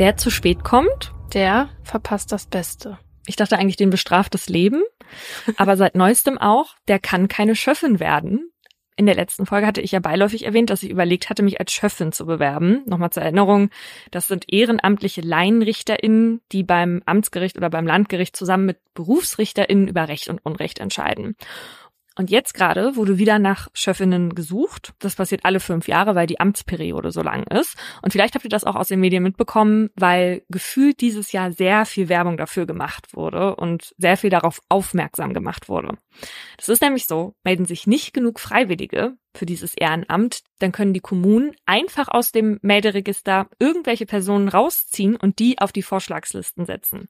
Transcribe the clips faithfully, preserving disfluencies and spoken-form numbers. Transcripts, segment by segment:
Wer zu spät kommt, der verpasst das Beste. Ich dachte eigentlich, den bestraft das Leben, aber seit neuestem auch, der kann keine Schöffin werden. In der letzten Folge hatte ich ja beiläufig erwähnt, dass ich überlegt hatte, mich als Schöffin zu bewerben. Nochmal zur Erinnerung, das sind ehrenamtliche LaienrichterInnen, die beim Amtsgericht oder beim Landgericht zusammen mit BerufsrichterInnen über Recht und Unrecht entscheiden. Und jetzt gerade wurde wieder nach Schöffinnen gesucht. Das passiert alle fünf Jahre, weil die Amtsperiode so lang ist. Und vielleicht habt ihr das auch aus den Medien mitbekommen, weil gefühlt dieses Jahr sehr viel Werbung dafür gemacht wurde und sehr viel darauf aufmerksam gemacht wurde. Das ist nämlich so, melden sich nicht genug Freiwillige für dieses Ehrenamt, dann können die Kommunen einfach aus dem Melderegister irgendwelche Personen rausziehen und die auf die Vorschlagslisten setzen.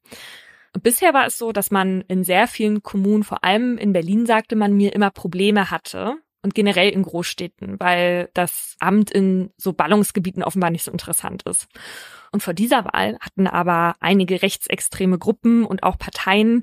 Und bisher war es so, dass man in sehr vielen Kommunen, vor allem in Berlin, sagte man mir, immer Probleme hatte und generell in Großstädten, weil das Amt in so Ballungsgebieten offenbar nicht so interessant ist. Und vor dieser Wahl hatten aber einige rechtsextreme Gruppen und auch Parteien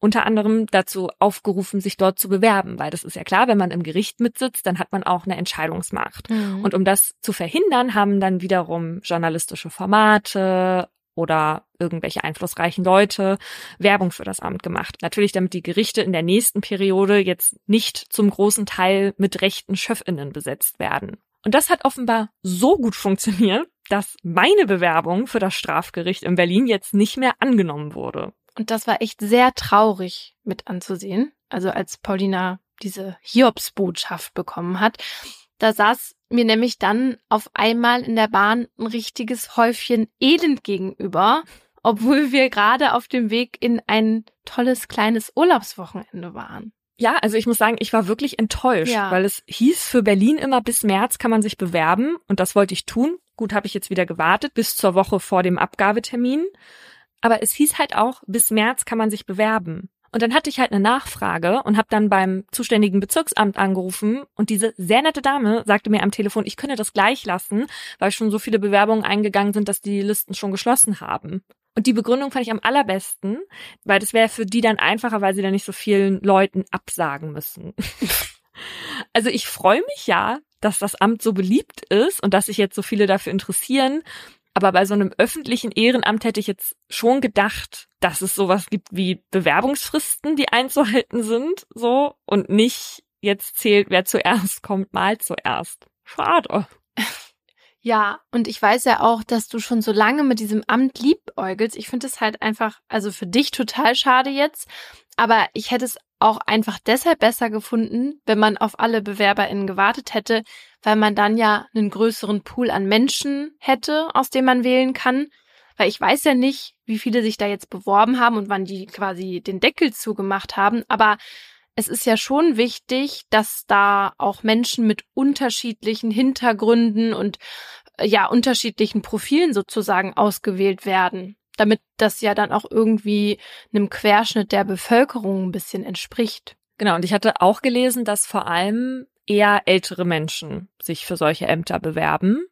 unter anderem dazu aufgerufen, sich dort zu bewerben, weil das ist ja klar, wenn man im Gericht mitsitzt, dann hat man auch eine Entscheidungsmacht. Mhm. Und um das zu verhindern, haben dann wiederum journalistische Formate oder irgendwelche einflussreichen Leute Werbung für das Amt gemacht. Natürlich, damit die Gerichte in der nächsten Periode jetzt nicht zum großen Teil mit rechten Schöffinnen besetzt werden. Und das hat offenbar so gut funktioniert, dass meine Bewerbung für das Strafgericht in Berlin jetzt nicht mehr angenommen wurde. Und das war echt sehr traurig mit anzusehen. Also als Paulina diese Hiobsbotschaft bekommen hat, da saß mir nämlich dann auf einmal in der Bahn ein richtiges Häufchen Elend gegenüber, obwohl wir gerade auf dem Weg in ein tolles kleines Urlaubswochenende waren. Ja, also ich muss sagen, ich war wirklich enttäuscht, ja. Weil es hieß für Berlin immer, bis März kann man sich bewerben und das wollte ich tun. Gut, habe ich jetzt wieder gewartet, bis zur Woche vor dem Abgabetermin. Aber es hieß halt auch, bis März kann man sich bewerben. Und dann hatte ich halt eine Nachfrage und habe dann beim zuständigen Bezirksamt angerufen und diese sehr nette Dame sagte mir am Telefon, ich könne das gleich lassen, weil schon so viele Bewerbungen eingegangen sind, dass die Listen schon geschlossen haben. Und die Begründung fand ich am allerbesten, weil das wäre für die dann einfacher, weil sie dann nicht so vielen Leuten absagen müssen. Also ich freue mich ja, dass das Amt so beliebt ist und dass sich jetzt so viele dafür interessieren. Aber bei so einem öffentlichen Ehrenamt hätte ich jetzt schon gedacht, dass es sowas gibt wie Bewerbungsfristen, die einzuhalten sind, so, und nicht jetzt zählt, wer zuerst kommt, mal zuerst. Schade. Ja, und ich weiß ja auch, dass du schon so lange mit diesem Amt liebäugelst. Ich finde es halt einfach, also für dich total schade jetzt, aber ich hätte es auch einfach deshalb besser gefunden, wenn man auf alle BewerberInnen gewartet hätte, weil man dann ja einen größeren Pool an Menschen hätte, aus dem man wählen kann. Weil ich weiß ja nicht, wie viele sich da jetzt beworben haben und wann die quasi den Deckel zugemacht haben. Aber es ist ja schon wichtig, dass da auch Menschen mit unterschiedlichen Hintergründen und ja unterschiedlichen Profilen sozusagen ausgewählt werden, damit das ja dann auch irgendwie einem Querschnitt der Bevölkerung ein bisschen entspricht. Genau, und ich hatte auch gelesen, dass vor allem eher ältere Menschen sich für solche Ämter bewerben.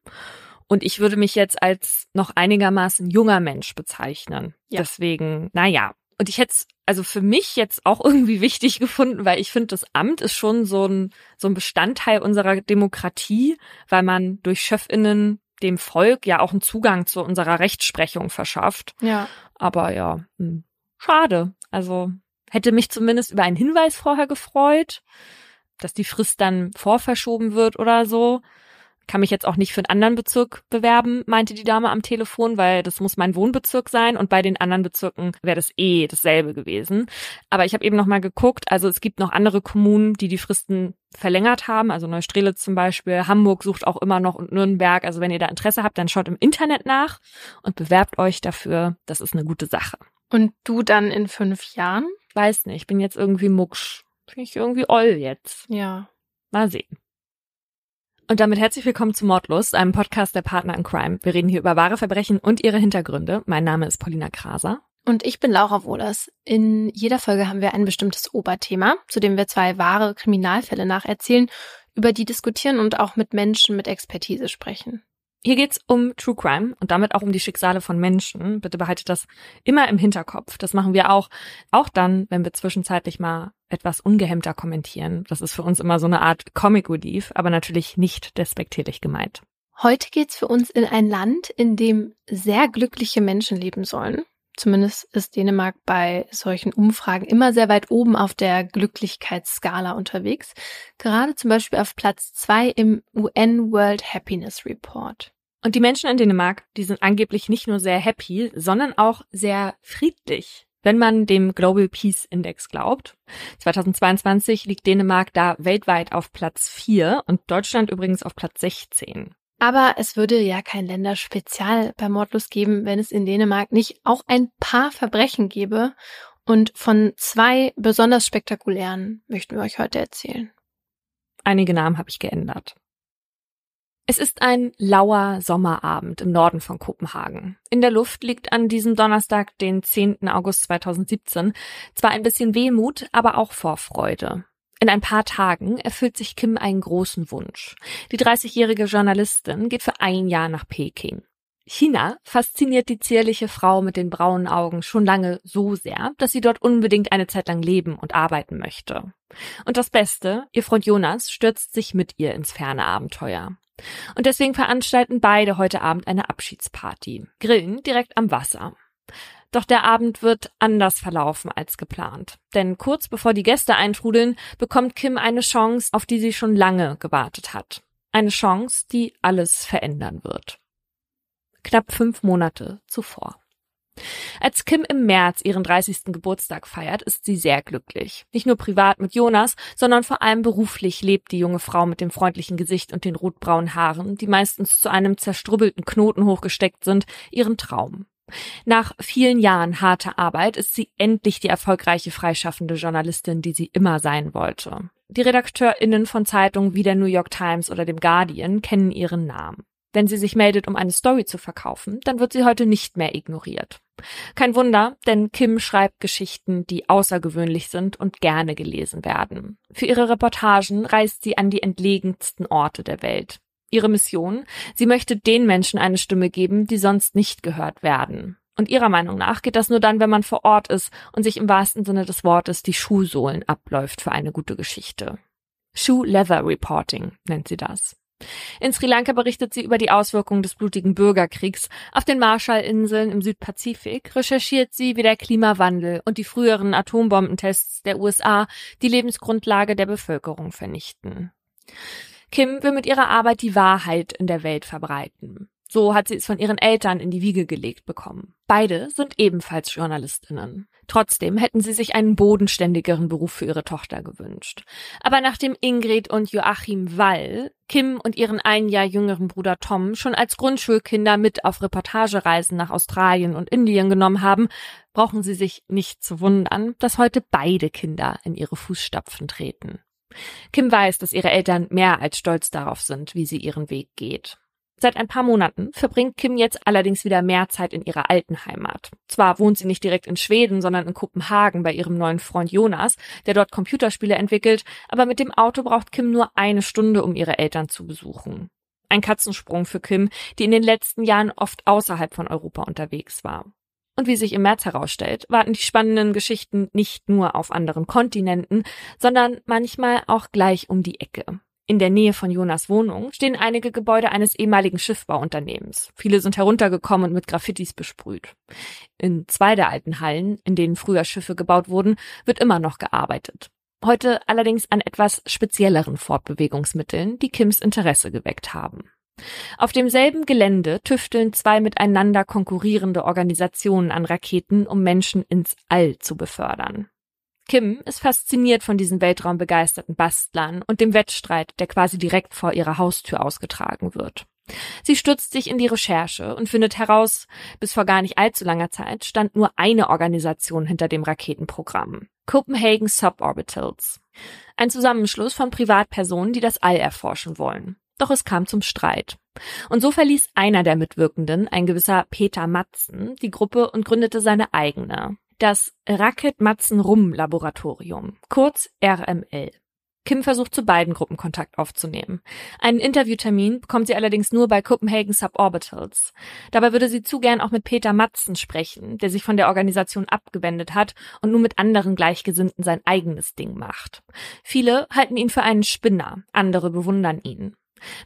Und ich würde mich jetzt als noch einigermaßen junger Mensch bezeichnen. Ja. Deswegen, naja. Und ich hätte es also für mich jetzt auch irgendwie wichtig gefunden, weil ich finde, das Amt ist schon so ein, so ein Bestandteil unserer Demokratie, weil man durch SchöffInnen dem Volk ja auch einen Zugang zu unserer Rechtsprechung verschafft. Ja. Aber ja, mh, schade. Also hätte mich zumindest über einen Hinweis vorher gefreut, dass die Frist dann vorverschoben wird oder so. Kann mich jetzt auch nicht für einen anderen Bezirk bewerben, meinte die Dame am Telefon, weil das muss mein Wohnbezirk sein und bei den anderen Bezirken wäre das eh dasselbe gewesen. Aber ich habe eben nochmal geguckt, also es gibt noch andere Kommunen, die die Fristen verlängert haben, also Neustrelitz zum Beispiel, Hamburg sucht auch immer noch und Nürnberg. Also wenn ihr da Interesse habt, dann schaut im Internet nach und bewerbt euch dafür. Das ist eine gute Sache. Und du dann in fünf Jahren? Ich weiß nicht, ich bin jetzt irgendwie mucksch. Bin ich irgendwie oll jetzt. Ja. Mal sehen. Und damit herzlich willkommen zu Mordlust, einem Podcast der Partner in Crime. Wir reden hier über wahre Verbrechen und ihre Hintergründe. Mein Name ist Paulina Kraser. Und ich bin Laura Wohlers. In jeder Folge haben wir ein bestimmtes Oberthema, zu dem wir zwei wahre Kriminalfälle nacherzählen, über die diskutieren und auch mit Menschen mit Expertise sprechen. Hier geht's um True Crime und damit auch um die Schicksale von Menschen. Bitte behaltet das immer im Hinterkopf. Das machen wir auch, auch dann, wenn wir zwischenzeitlich mal etwas ungehemmter kommentieren. Das ist für uns immer so eine Art Comic Relief, aber natürlich nicht despektierlich gemeint. Heute geht's für uns in ein Land, in dem sehr glückliche Menschen leben sollen. Zumindest ist Dänemark bei solchen Umfragen immer sehr weit oben auf der Glücklichkeitsskala unterwegs. Gerade zum Beispiel auf Platz zwei im U N World Happiness Report. Und die Menschen in Dänemark, die sind angeblich nicht nur sehr happy, sondern auch sehr friedlich, wenn man dem Global Peace Index glaubt. zweitausendzweiundzwanzig liegt Dänemark da weltweit auf Platz vier und Deutschland übrigens auf Platz sechzehn. Aber es würde ja kein Länderspezial bei Mordlos geben, wenn es in Dänemark nicht auch ein paar Verbrechen gäbe. Und von zwei besonders spektakulären möchten wir euch heute erzählen. Einige Namen habe ich geändert. Es ist ein lauer Sommerabend im Norden von Kopenhagen. In der Luft liegt an diesem Donnerstag, den zehnten August zweitausendsiebzehn, zwar ein bisschen Wehmut, aber auch Vorfreude. In ein paar Tagen erfüllt sich Kim einen großen Wunsch. Die dreißigjährige Journalistin geht für ein Jahr nach Peking. China fasziniert die zierliche Frau mit den braunen Augen schon lange so sehr, dass sie dort unbedingt eine Zeit lang leben und arbeiten möchte. Und das Beste, ihr Freund Jonas stürzt sich mit ihr ins ferne Abenteuer. Und deswegen veranstalten beide heute Abend eine Abschiedsparty. Grillen direkt am Wasser. Doch der Abend wird anders verlaufen als geplant. Denn kurz bevor die Gäste eintrudeln, bekommt Kim eine Chance, auf die sie schon lange gewartet hat. Eine Chance, die alles verändern wird. Knapp fünf Monate zuvor. Als Kim im März ihren dreißigsten Geburtstag feiert, ist sie sehr glücklich. Nicht nur privat mit Jonas, sondern vor allem beruflich lebt die junge Frau mit dem freundlichen Gesicht und den rotbraunen Haaren, die meistens zu einem zerstrubbelten Knoten hochgesteckt sind, ihren Traum. Nach vielen Jahren harter Arbeit ist sie endlich die erfolgreiche freischaffende Journalistin, die sie immer sein wollte. Die RedakteurInnen von Zeitungen wie der New York Times oder dem Guardian kennen ihren Namen. Wenn sie sich meldet, um eine Story zu verkaufen, dann wird sie heute nicht mehr ignoriert. Kein Wunder, denn Kim schreibt Geschichten, die außergewöhnlich sind und gerne gelesen werden. Für ihre Reportagen reist sie an die entlegensten Orte der Welt. Ihre Mission? Sie möchte den Menschen eine Stimme geben, die sonst nicht gehört werden. Und ihrer Meinung nach geht das nur dann, wenn man vor Ort ist und sich im wahrsten Sinne des Wortes die Schuhsohlen abläuft für eine gute Geschichte. Shoe Leather Reporting nennt sie das. In Sri Lanka berichtet sie über die Auswirkungen des blutigen Bürgerkriegs. Auf den Marshallinseln im Südpazifik recherchiert sie, wie der Klimawandel und die früheren Atombombentests der U S A die Lebensgrundlage der Bevölkerung vernichten. Kim will mit ihrer Arbeit die Wahrheit in der Welt verbreiten. So hat sie es von ihren Eltern in die Wiege gelegt bekommen. Beide sind ebenfalls Journalistinnen. Trotzdem hätten sie sich einen bodenständigeren Beruf für ihre Tochter gewünscht. Aber nachdem Ingrid und Joachim Wall Kim und ihren ein Jahr jüngeren Bruder Tom schon als Grundschulkinder mit auf Reportagereisen nach Australien und Indien genommen haben, brauchen sie sich nicht zu wundern, dass heute beide Kinder in ihre Fußstapfen treten. Kim weiß, dass ihre Eltern mehr als stolz darauf sind, wie sie ihren Weg geht. Seit ein paar Monaten verbringt Kim jetzt allerdings wieder mehr Zeit in ihrer alten Heimat. Zwar wohnt sie nicht direkt in Schweden, sondern in Kopenhagen bei ihrem neuen Freund Jonas, der dort Computerspiele entwickelt, aber mit dem Auto braucht Kim nur eine Stunde, um ihre Eltern zu besuchen. Ein Katzensprung für Kim, die in den letzten Jahren oft außerhalb von Europa unterwegs war. Und wie sich im März herausstellt, warten die spannenden Geschichten nicht nur auf anderen Kontinenten, sondern manchmal auch gleich um die Ecke. In der Nähe von Jonas' Wohnung stehen einige Gebäude eines ehemaligen Schiffbauunternehmens. Viele sind heruntergekommen und mit Graffitis besprüht. In zwei der alten Hallen, in denen früher Schiffe gebaut wurden, wird immer noch gearbeitet. Heute allerdings an etwas spezielleren Fortbewegungsmitteln, die Kims Interesse geweckt haben. Auf demselben Gelände tüfteln zwei miteinander konkurrierende Organisationen an Raketen, um Menschen ins All zu befördern. Kim ist fasziniert von diesen weltraumbegeisterten Bastlern und dem Wettstreit, der quasi direkt vor ihrer Haustür ausgetragen wird. Sie stürzt sich in die Recherche und findet heraus, bis vor gar nicht allzu langer Zeit stand nur eine Organisation hinter dem Raketenprogramm: Copenhagen Suborbitals. Ein Zusammenschluss von Privatpersonen, die das All erforschen wollen. Doch es kam zum Streit. Und so verließ einer der Mitwirkenden, ein gewisser Peter Madsen, die Gruppe und gründete seine eigene, das Rocket-Matzen-Rum-Laboratorium, kurz R M L. Kim versucht, zu beiden Gruppen Kontakt aufzunehmen. Einen Interviewtermin bekommt sie allerdings nur bei Copenhagen Suborbitals. Dabei würde sie zu gern auch mit Peter Madsen sprechen, der sich von der Organisation abgewendet hat und nun mit anderen Gleichgesinnten sein eigenes Ding macht. Viele halten ihn für einen Spinner, andere bewundern ihn.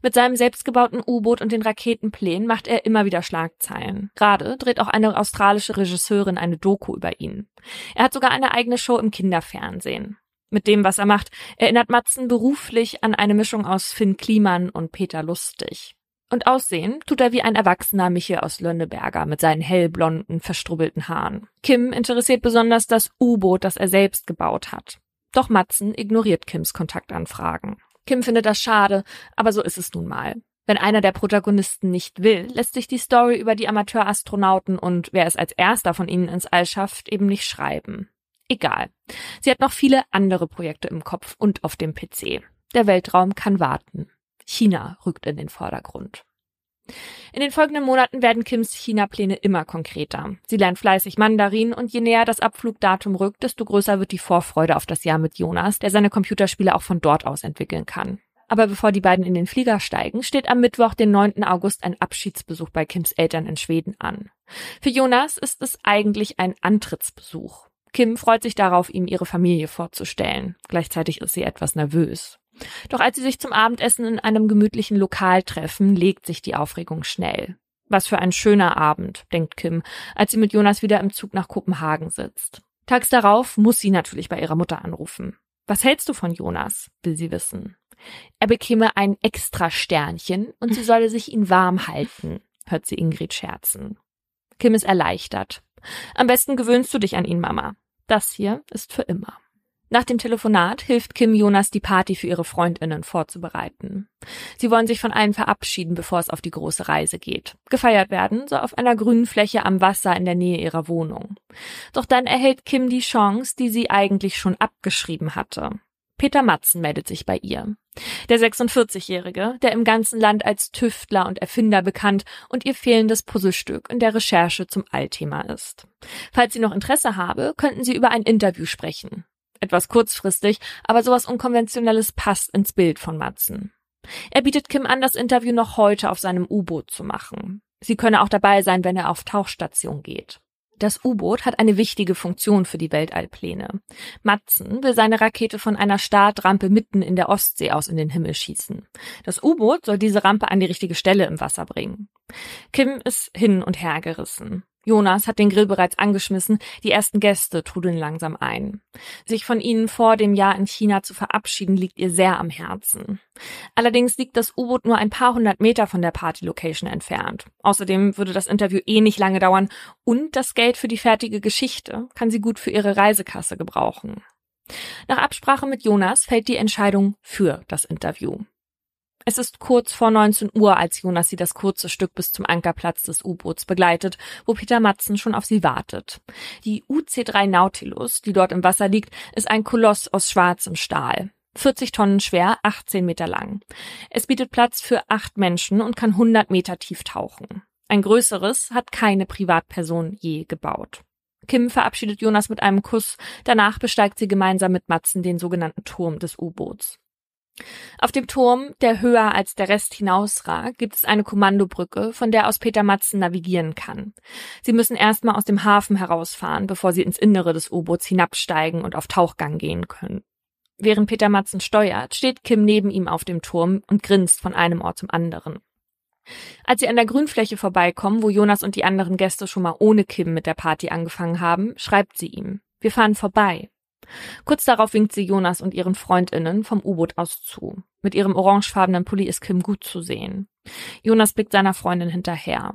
Mit seinem selbstgebauten U-Boot und den Raketenplänen macht er immer wieder Schlagzeilen. Gerade dreht auch eine australische Regisseurin eine Doku über ihn. Er hat sogar eine eigene Show im Kinderfernsehen. Mit dem, was er macht, erinnert Madsen beruflich an eine Mischung aus Finn Kliman und Peter Lustig. Und aussehen tut er wie ein erwachsener Michel aus Lönneberger mit seinen hellblonden, verstrubbelten Haaren. Kim interessiert besonders das U-Boot, das er selbst gebaut hat. Doch Madsen ignoriert Kims Kontaktanfragen. Kim findet das schade, aber so ist es nun mal. Wenn einer der Protagonisten nicht will, lässt sich die Story über die Amateurastronauten und wer es als erster von ihnen ins All schafft, eben nicht schreiben. Egal. Sie hat noch viele andere Projekte im Kopf und auf dem P C. Der Weltraum kann warten. China rückt in den Vordergrund. In den folgenden Monaten werden Kims China-Pläne immer konkreter. Sie lernt fleißig Mandarin und je näher das Abflugdatum rückt, desto größer wird die Vorfreude auf das Jahr mit Jonas, der seine Computerspiele auch von dort aus entwickeln kann. Aber bevor die beiden in den Flieger steigen, steht am Mittwoch, den neunten August, ein Abschiedsbesuch bei Kims Eltern in Schweden an. Für Jonas ist es eigentlich ein Antrittsbesuch. Kim freut sich darauf, ihm ihre Familie vorzustellen. Gleichzeitig ist sie etwas nervös. Doch als sie sich zum Abendessen in einem gemütlichen Lokal treffen, legt sich die Aufregung schnell. Was für ein schöner Abend, denkt Kim, als sie mit Jonas wieder im Zug nach Kopenhagen sitzt. Tags darauf muss sie natürlich bei ihrer Mutter anrufen. Was hältst du von Jonas, will sie wissen. Er bekäme ein extra Sternchen und sie solle sich ihn warm halten, hört sie Ingrid scherzen. Kim ist erleichtert. Am besten gewöhnst du dich an ihn, Mama. Das hier ist für immer. Nach dem Telefonat hilft Kim Jonas, die Party für ihre Freundinnen vorzubereiten. Sie wollen sich von allen verabschieden, bevor es auf die große Reise geht. Gefeiert werden soll auf einer grünen Fläche am Wasser in der Nähe ihrer Wohnung. Doch dann erhält Kim die Chance, die sie eigentlich schon abgeschrieben hatte. Peter Madsen meldet sich bei ihr. Der sechsundvierzigjährige, der im ganzen Land als Tüftler und Erfinder bekannt und ihr fehlendes Puzzlestück in der Recherche zum Allthema ist. Falls sie noch Interesse habe, könnten sie über ein Interview sprechen. Etwas kurzfristig, aber sowas Unkonventionelles passt ins Bild von Madsen. Er bietet Kim an, das Interview noch heute auf seinem U-Boot zu machen. Sie könne auch dabei sein, wenn er auf Tauchstation geht. Das U-Boot hat eine wichtige Funktion für die Weltallpläne. Madsen will seine Rakete von einer Startrampe mitten in der Ostsee aus in den Himmel schießen. Das U-Boot soll diese Rampe an die richtige Stelle im Wasser bringen. Kim ist hin und her gerissen. Jonas hat den Grill bereits angeschmissen, die ersten Gäste trudeln langsam ein. Sich von ihnen vor dem Jahr in China zu verabschieden, liegt ihr sehr am Herzen. Allerdings liegt das U-Boot nur ein paar hundert Meter von der Party-Location entfernt. Außerdem würde das Interview eh nicht lange dauern und das Geld für die fertige Geschichte kann sie gut für ihre Reisekasse gebrauchen. Nach Absprache mit Jonas fällt die Entscheidung für das Interview. Es ist kurz vor neunzehn Uhr, als Jonas sie das kurze Stück bis zum Ankerplatz des U-Boots begleitet, wo Peter Madsen schon auf sie wartet. Die U C drei Nautilus, die dort im Wasser liegt, ist ein Koloss aus schwarzem Stahl. vierzig Tonnen schwer, achtzehn Meter lang. Es bietet Platz für acht Menschen und kann hundert Meter tief tauchen. Ein größeres hat keine Privatperson je gebaut. Kim verabschiedet Jonas mit einem Kuss. Danach besteigt sie gemeinsam mit Madsen den sogenannten Turm des U-Boots. Auf dem Turm, der höher als der Rest hinausragt, gibt es eine Kommandobrücke, von der aus Peter Madsen navigieren kann. Sie müssen erstmal aus dem Hafen herausfahren, bevor sie ins Innere des U-Boots hinabsteigen und auf Tauchgang gehen können. Während Peter Madsen steuert, steht Kim neben ihm auf dem Turm und grinst von einem Ort zum anderen. Als sie an der Grünfläche vorbeikommen, wo Jonas und die anderen Gäste schon mal ohne Kim mit der Party angefangen haben, schreibt sie ihm: Wir fahren vorbei. Kurz darauf winkt sie Jonas und ihren FreundInnen vom U-Boot aus zu. Mit ihrem orangefarbenen Pulli ist Kim gut zu sehen. Jonas blickt seiner Freundin hinterher.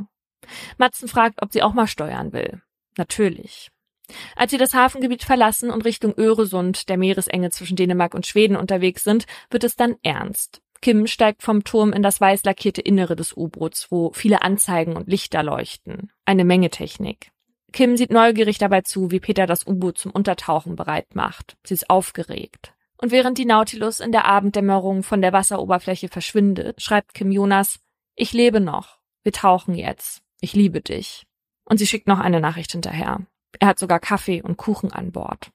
Madsen fragt, ob sie auch mal steuern will. Natürlich. Als sie das Hafengebiet verlassen und Richtung Öresund, der Meeresenge zwischen Dänemark und Schweden, unterwegs sind, wird es dann ernst. Kim steigt vom Turm in das weiß lackierte Innere des U-Boots, wo viele Anzeigen und Lichter leuchten. Eine Menge Technik. Kim sieht neugierig dabei zu, wie Peter das U-Boot zum Untertauchen bereit macht. Sie ist aufgeregt. Und während die Nautilus in der Abenddämmerung von der Wasseroberfläche verschwindet, schreibt Kim Jonas: Ich lebe noch. Wir tauchen jetzt. Ich liebe dich. Und sie schickt noch eine Nachricht hinterher. Er hat sogar Kaffee und Kuchen an Bord.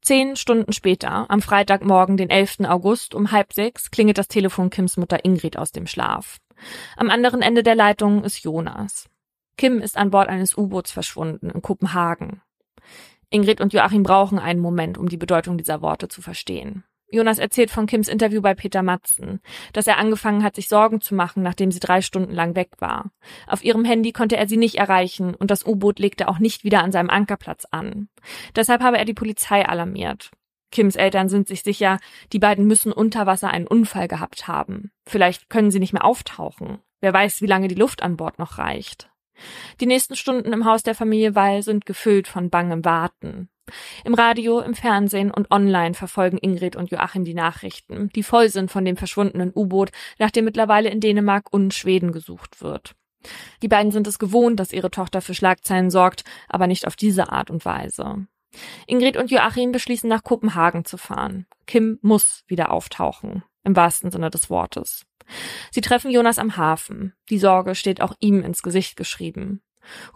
Zehn Stunden später, am Freitagmorgen, den elften August, um halb sechs, klingelt das Telefon Kims Mutter Ingrid aus dem Schlaf. Am anderen Ende der Leitung ist Jonas. Kim ist an Bord eines U-Boots verschwunden, in Kopenhagen. Ingrid und Joachim brauchen einen Moment, um die Bedeutung dieser Worte zu verstehen. Jonas erzählt von Kims Interview bei Peter Madsen, dass er angefangen hat, sich Sorgen zu machen, nachdem sie drei Stunden lang weg war. Auf ihrem Handy konnte er sie nicht erreichen und das U-Boot legte auch nicht wieder an seinem Ankerplatz an. Deshalb habe er die Polizei alarmiert. Kims Eltern sind sich sicher, die beiden müssen unter Wasser einen Unfall gehabt haben. Vielleicht können sie nicht mehr auftauchen. Wer weiß, wie lange die Luft an Bord noch reicht. Die nächsten Stunden im Haus der Familie Wall sind gefüllt von bangem Warten. Im Radio, im Fernsehen und online verfolgen Ingrid und Joachim die Nachrichten, die voll sind von dem verschwundenen U-Boot, nach dem mittlerweile in Dänemark und Schweden gesucht wird. Die beiden sind es gewohnt, dass ihre Tochter für Schlagzeilen sorgt, aber nicht auf diese Art und Weise. Ingrid und Joachim beschließen, nach Kopenhagen zu fahren. Kim muss wieder auftauchen, im wahrsten Sinne des Wortes. Sie treffen Jonas am Hafen. Die Sorge steht auch ihm ins Gesicht geschrieben.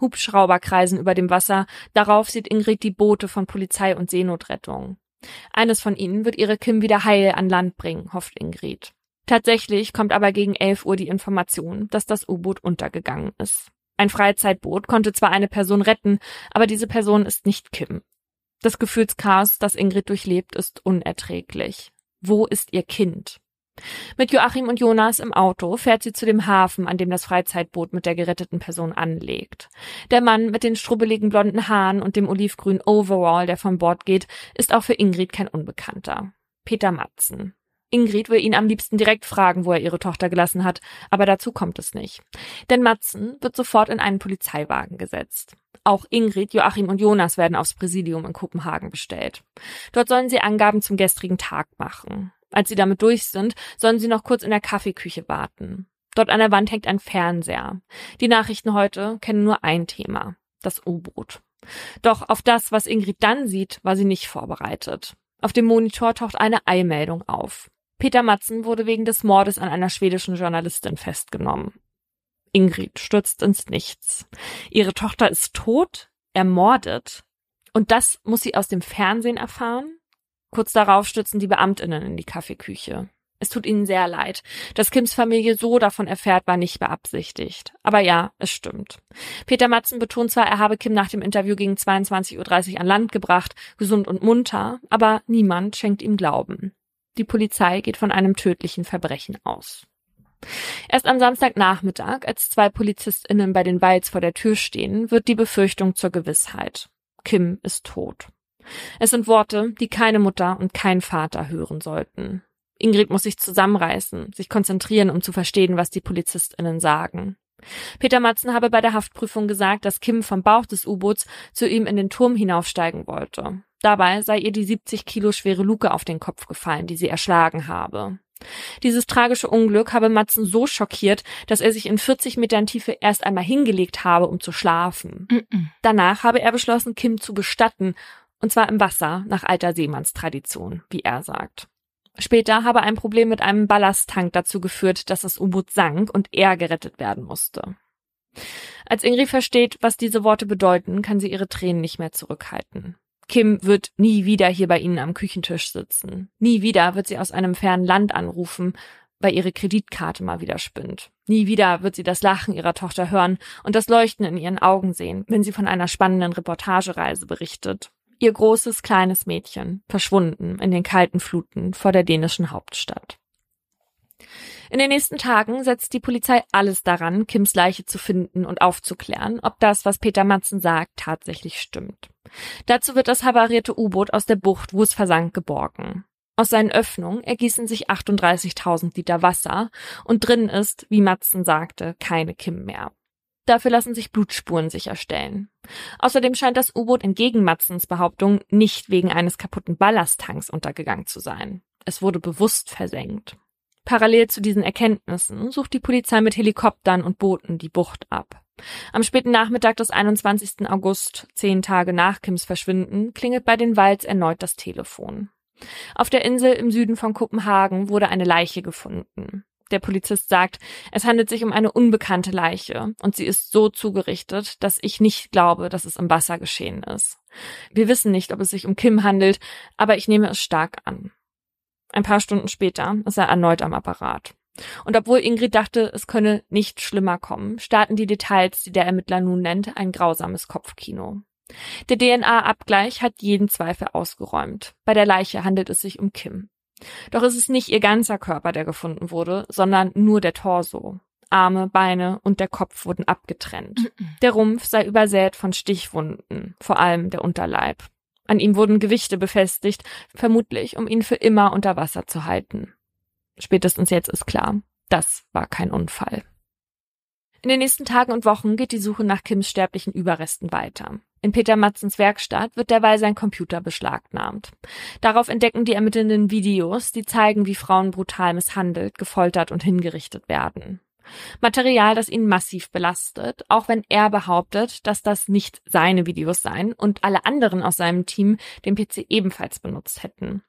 Hubschrauber kreisen über dem Wasser, darauf sieht Ingrid die Boote von Polizei und Seenotrettung. Eines von ihnen wird ihre Kim wieder heil an Land bringen, hofft Ingrid. Tatsächlich kommt aber gegen elf Uhr die Information, dass das U-Boot untergegangen ist. Ein Freizeitboot konnte zwar eine Person retten, aber diese Person ist nicht Kim. Das Gefühlschaos, das Ingrid durchlebt, ist unerträglich. Wo ist ihr Kind? Mit Joachim und Jonas im Auto fährt sie zu dem Hafen, an dem das Freizeitboot mit der geretteten Person anlegt. Der Mann mit den strubbeligen blonden Haaren und dem olivgrünen Overall, der von Bord geht, ist auch für Ingrid kein Unbekannter. Peter Madsen. Ingrid will ihn am liebsten direkt fragen, wo er ihre Tochter gelassen hat, aber dazu kommt es nicht. Denn Madsen wird sofort in einen Polizeiwagen gesetzt. Auch Ingrid, Joachim und Jonas werden aufs Präsidium in Kopenhagen bestellt. Dort sollen sie Angaben zum gestrigen Tag machen. Als sie damit durch sind, sollen sie noch kurz in der Kaffeeküche warten. Dort an der Wand hängt ein Fernseher. Die Nachrichten heute kennen nur ein Thema, das U-Boot. Doch auf das, was Ingrid dann sieht, war sie nicht vorbereitet. Auf dem Monitor taucht eine Eilmeldung auf. Peter Madsen wurde wegen des Mordes an einer schwedischen Journalistin festgenommen. Ingrid stürzt ins Nichts. Ihre Tochter ist tot, ermordet. Und das muss sie aus dem Fernsehen erfahren? Kurz darauf stürzen die BeamtInnen in die Kaffeeküche. Es tut ihnen sehr leid. Dass Kims Familie so davon erfährt, war nicht beabsichtigt. Aber ja, es stimmt. Peter Madsen betont zwar, er habe Kim nach dem Interview gegen zweiundzwanzig Uhr dreißig an Land gebracht, gesund und munter, aber niemand schenkt ihm Glauben. Die Polizei geht von einem tödlichen Verbrechen aus. Erst am Samstagnachmittag, als zwei PolizistInnen bei den Walls vor der Tür stehen, wird die Befürchtung zur Gewissheit. Kim ist tot. Es sind Worte, die keine Mutter und kein Vater hören sollten. Ingrid muss sich zusammenreißen, sich konzentrieren, um zu verstehen, was die PolizistInnen sagen. Peter Madsen habe bei der Haftprüfung gesagt, dass Kim vom Bauch des U-Boots zu ihm in den Turm hinaufsteigen wollte. Dabei sei ihr die siebzig Kilo schwere Luke auf den Kopf gefallen, die sie erschlagen habe. Dieses tragische Unglück habe Madsen so schockiert, dass er sich in vierzig Metern Tiefe erst einmal hingelegt habe, um zu schlafen. Mm-mm. Danach habe er beschlossen, Kim zu bestatten, und zwar im Wasser, nach alter Seemannstradition, wie er sagt. Später habe ein Problem mit einem Ballasttank dazu geführt, dass das U-Boot sank und er gerettet werden musste. Als Ingrid versteht, was diese Worte bedeuten, kann sie ihre Tränen nicht mehr zurückhalten. Kim wird nie wieder hier bei ihnen am Küchentisch sitzen. Nie wieder wird sie aus einem fernen Land anrufen, weil ihre Kreditkarte mal wieder spinnt. Nie wieder wird sie das Lachen ihrer Tochter hören und das Leuchten in ihren Augen sehen, wenn sie von einer spannenden Reportagereise berichtet. Ihr großes, kleines Mädchen, verschwunden in den kalten Fluten vor der dänischen Hauptstadt. In den nächsten Tagen setzt die Polizei alles daran, Kims Leiche zu finden und aufzuklären, ob das, was Peter Madsen sagt, tatsächlich stimmt. Dazu wird das havarierte U-Boot aus der Bucht, wo es versank, geborgen. Aus seinen Öffnungen ergießen sich achtunddreißigtausend Liter Wasser und drin ist, wie Madsen sagte, keine Kim mehr. Dafür lassen sich Blutspuren sicherstellen. Außerdem scheint das U-Boot entgegen Madsens Behauptung nicht wegen eines kaputten Ballasttanks untergegangen zu sein. Es wurde bewusst versenkt. Parallel zu diesen Erkenntnissen sucht die Polizei mit Helikoptern und Booten die Bucht ab. Am späten Nachmittag des einundzwanzigsten August, zehn Tage nach Kims Verschwinden, klingelt bei den Walls erneut das Telefon. Auf der Insel im Süden von Kopenhagen wurde eine Leiche gefunden. Der Polizist sagt, es handelt sich um eine unbekannte Leiche und sie ist so zugerichtet, dass ich nicht glaube, dass es im Wasser geschehen ist. Wir wissen nicht, ob es sich um Kim handelt, aber ich nehme es stark an. Ein paar Stunden später ist er erneut am Apparat. Und obwohl Ingrid dachte, es könne nicht schlimmer kommen, starten die Details, die der Ermittler nun nennt, ein grausames Kopfkino. Der D N A-Abgleich hat jeden Zweifel ausgeräumt. Bei der Leiche handelt es sich um Kim. Doch es ist nicht ihr ganzer Körper, der gefunden wurde, sondern nur der Torso. Arme, Beine und der Kopf wurden abgetrennt. Der Rumpf sei übersät von Stichwunden, vor allem der Unterleib. An ihm wurden Gewichte befestigt, vermutlich um ihn für immer unter Wasser zu halten. Spätestens jetzt ist klar, das war kein Unfall. In den nächsten Tagen und Wochen geht die Suche nach Kims sterblichen Überresten weiter. In Peter Madsens Werkstatt wird derweil sein Computer beschlagnahmt. Darauf entdecken die Ermittelnden Videos, die zeigen, wie Frauen brutal misshandelt, gefoltert und hingerichtet werden. Material, das ihn massiv belastet, auch wenn er behauptet, dass das nicht seine Videos seien und alle anderen aus seinem Team den P C ebenfalls benutzt hätten.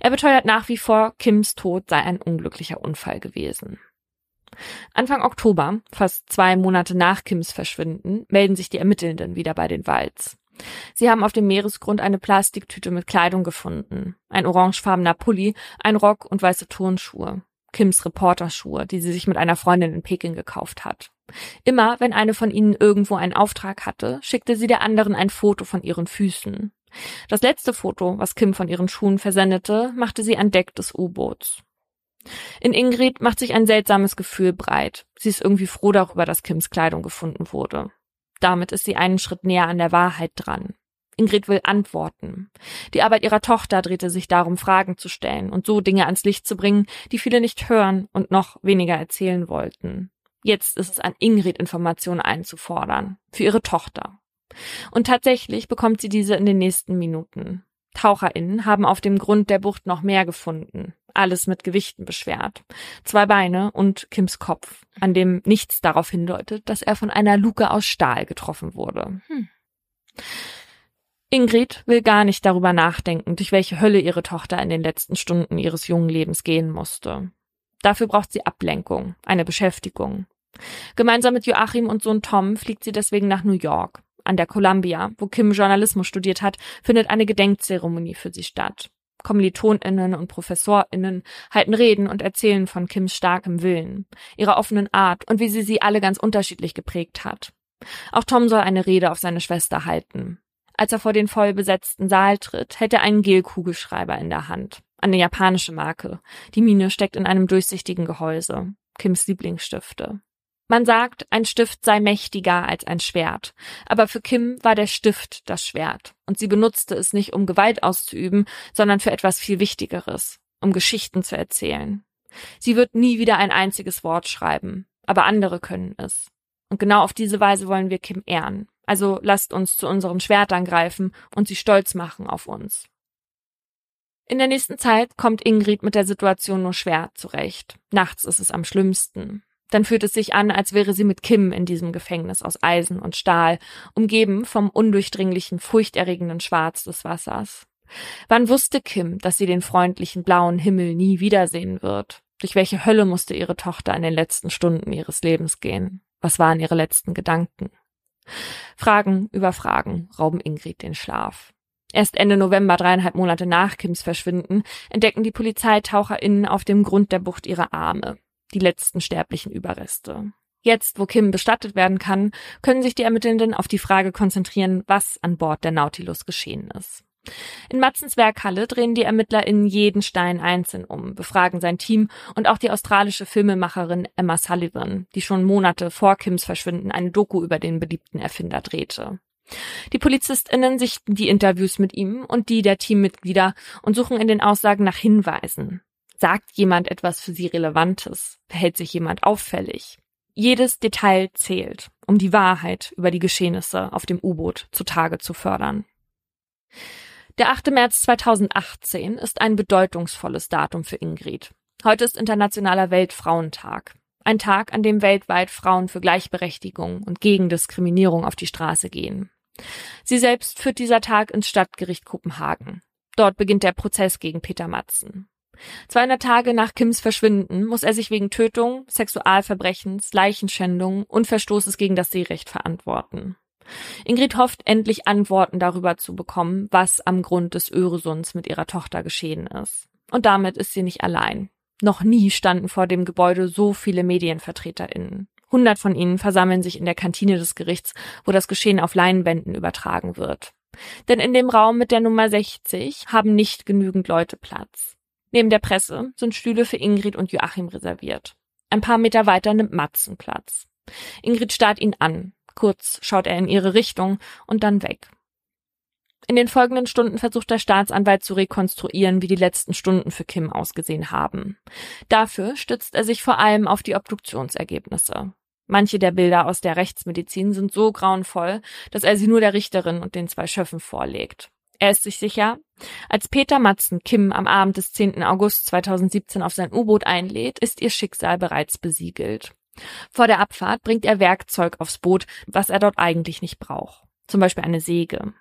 Er beteuert nach wie vor, Kims Tod sei ein unglücklicher Unfall gewesen. Anfang Oktober, fast zwei Monate nach Kims Verschwinden, melden sich die Ermittelnden wieder bei den Walls. Sie haben auf dem Meeresgrund eine Plastiktüte mit Kleidung gefunden, ein orangefarbener Pulli, ein Rock und weiße Turnschuhe. Kims Reporterschuhe, die sie sich mit einer Freundin in Peking gekauft hat. Immer, wenn eine von ihnen irgendwo einen Auftrag hatte, schickte sie der anderen ein Foto von ihren Füßen. Das letzte Foto, was Kim von ihren Schuhen versendete, machte sie an Deck des U-Boots. In Ingrid macht sich ein seltsames Gefühl breit. Sie ist irgendwie froh darüber, dass Kims Kleidung gefunden wurde. Damit ist sie einen Schritt näher an der Wahrheit dran. Ingrid will antworten. Die Arbeit ihrer Tochter drehte sich darum, Fragen zu stellen und so Dinge ans Licht zu bringen, die viele nicht hören und noch weniger erzählen wollten. Jetzt ist es an Ingrid, Informationen einzufordern. Für ihre Tochter. Und tatsächlich bekommt sie diese in den nächsten Minuten. TaucherInnen haben auf dem Grund der Bucht noch mehr gefunden. Alles mit Gewichten beschwert. Zwei Beine und Kims Kopf, an dem nichts darauf hindeutet, dass er von einer Luke aus Stahl getroffen wurde. Hm. Ingrid will gar nicht darüber nachdenken, durch welche Hölle ihre Tochter in den letzten Stunden ihres jungen Lebens gehen musste. Dafür braucht sie Ablenkung, eine Beschäftigung. Gemeinsam mit Joachim und Sohn Tom fliegt sie deswegen nach New York. An der Columbia, wo Kim Journalismus studiert hat, findet eine Gedenkzeremonie für sie statt. KommilitonInnen und ProfessorInnen halten Reden und erzählen von Kims starkem Willen, ihrer offenen Art und wie sie sie alle ganz unterschiedlich geprägt hat. Auch Tom soll eine Rede auf seine Schwester halten. Als er vor den voll besetzten Saal tritt, hält er einen Gelkugelschreiber in der Hand. Eine japanische Marke. Die Mine steckt in einem durchsichtigen Gehäuse. Kims Lieblingsstifte. Man sagt, ein Stift sei mächtiger als ein Schwert. Aber für Kim war der Stift das Schwert. Und sie benutzte es nicht, um Gewalt auszuüben, sondern für etwas viel Wichtigeres. Um Geschichten zu erzählen. Sie wird nie wieder ein einziges Wort schreiben. Aber andere können es. Und genau auf diese Weise wollen wir Kim ehren. Also lasst uns zu unseren Schwertern greifen und sie stolz machen auf uns. In der nächsten Zeit kommt Ingrid mit der Situation nur schwer zurecht. Nachts ist es am schlimmsten. Dann fühlt es sich an, als wäre sie mit Kim in diesem Gefängnis aus Eisen und Stahl, umgeben vom undurchdringlichen, furchterregenden Schwarz des Wassers. Wann wusste Kim, dass sie den freundlichen blauen Himmel nie wiedersehen wird? Durch welche Hölle musste ihre Tochter in den letzten Stunden ihres Lebens gehen? Was waren ihre letzten Gedanken? Fragen über Fragen rauben Ingrid den Schlaf. Erst Ende November, dreieinhalb Monate nach Kims Verschwinden, entdecken die PolizeitaucherInnen auf dem Grund der Bucht ihre Arme, die letzten sterblichen Überreste. Jetzt, wo Kim bestattet werden kann, können sich die Ermittelnden auf die Frage konzentrieren, was an Bord der Nautilus geschehen ist. In Madsens Werkhalle drehen die ErmittlerInnen jeden Stein einzeln um, befragen sein Team und auch die australische Filmemacherin Emma Sullivan, die schon Monate vor Kims Verschwinden eine Doku über den beliebten Erfinder drehte. Die PolizistInnen sichten die Interviews mit ihm und die der Teammitglieder und suchen in den Aussagen nach Hinweisen. Sagt jemand etwas für sie Relevantes? Verhält sich jemand auffällig? Jedes Detail zählt, um die Wahrheit über die Geschehnisse auf dem U-Boot zutage zu fördern. Der achter März zweitausendachtzehn ist ein bedeutungsvolles Datum für Ingrid. Heute ist Internationaler Weltfrauentag. Ein Tag, an dem weltweit Frauen für Gleichberechtigung und gegen Diskriminierung auf die Straße gehen. Sie selbst führt dieser Tag ins Stadtgericht Kopenhagen. Dort beginnt der Prozess gegen Peter Madsen. zweihundert Tage nach Kims Verschwinden muss er sich wegen Tötung, Sexualverbrechens, Leichenschändung und Verstoßes gegen das Seerecht verantworten. Ingrid hofft, endlich Antworten darüber zu bekommen, was am Grund des Öresunds mit ihrer Tochter geschehen ist. Und damit ist sie nicht allein. Noch nie standen vor dem Gebäude so viele MedienvertreterInnen. Hundert von ihnen versammeln sich in der Kantine des Gerichts, wo das Geschehen auf Leinwänden übertragen wird. Denn in dem Raum mit der Nummer sechzig haben nicht genügend Leute Platz. Neben der Presse sind Stühle für Ingrid und Joachim reserviert. Ein paar Meter weiter nimmt Madsen Platz. Ingrid starrt ihn an. Kurz schaut er in ihre Richtung und dann weg. In den folgenden Stunden versucht der Staatsanwalt zu rekonstruieren, wie die letzten Stunden für Kim ausgesehen haben. Dafür stützt er sich vor allem auf die Obduktionsergebnisse. Manche der Bilder aus der Rechtsmedizin sind so grauenvoll, dass er sie nur der Richterin und den zwei Schöffen vorlegt. Er ist sich sicher, als Peter Madsen Kim am Abend des zehnten August zweitausendsiebzehn auf sein U-Boot einlädt, ist ihr Schicksal bereits besiegelt. Vor der Abfahrt bringt er Werkzeug aufs Boot, was er dort eigentlich nicht braucht. Zum Beispiel eine Säge.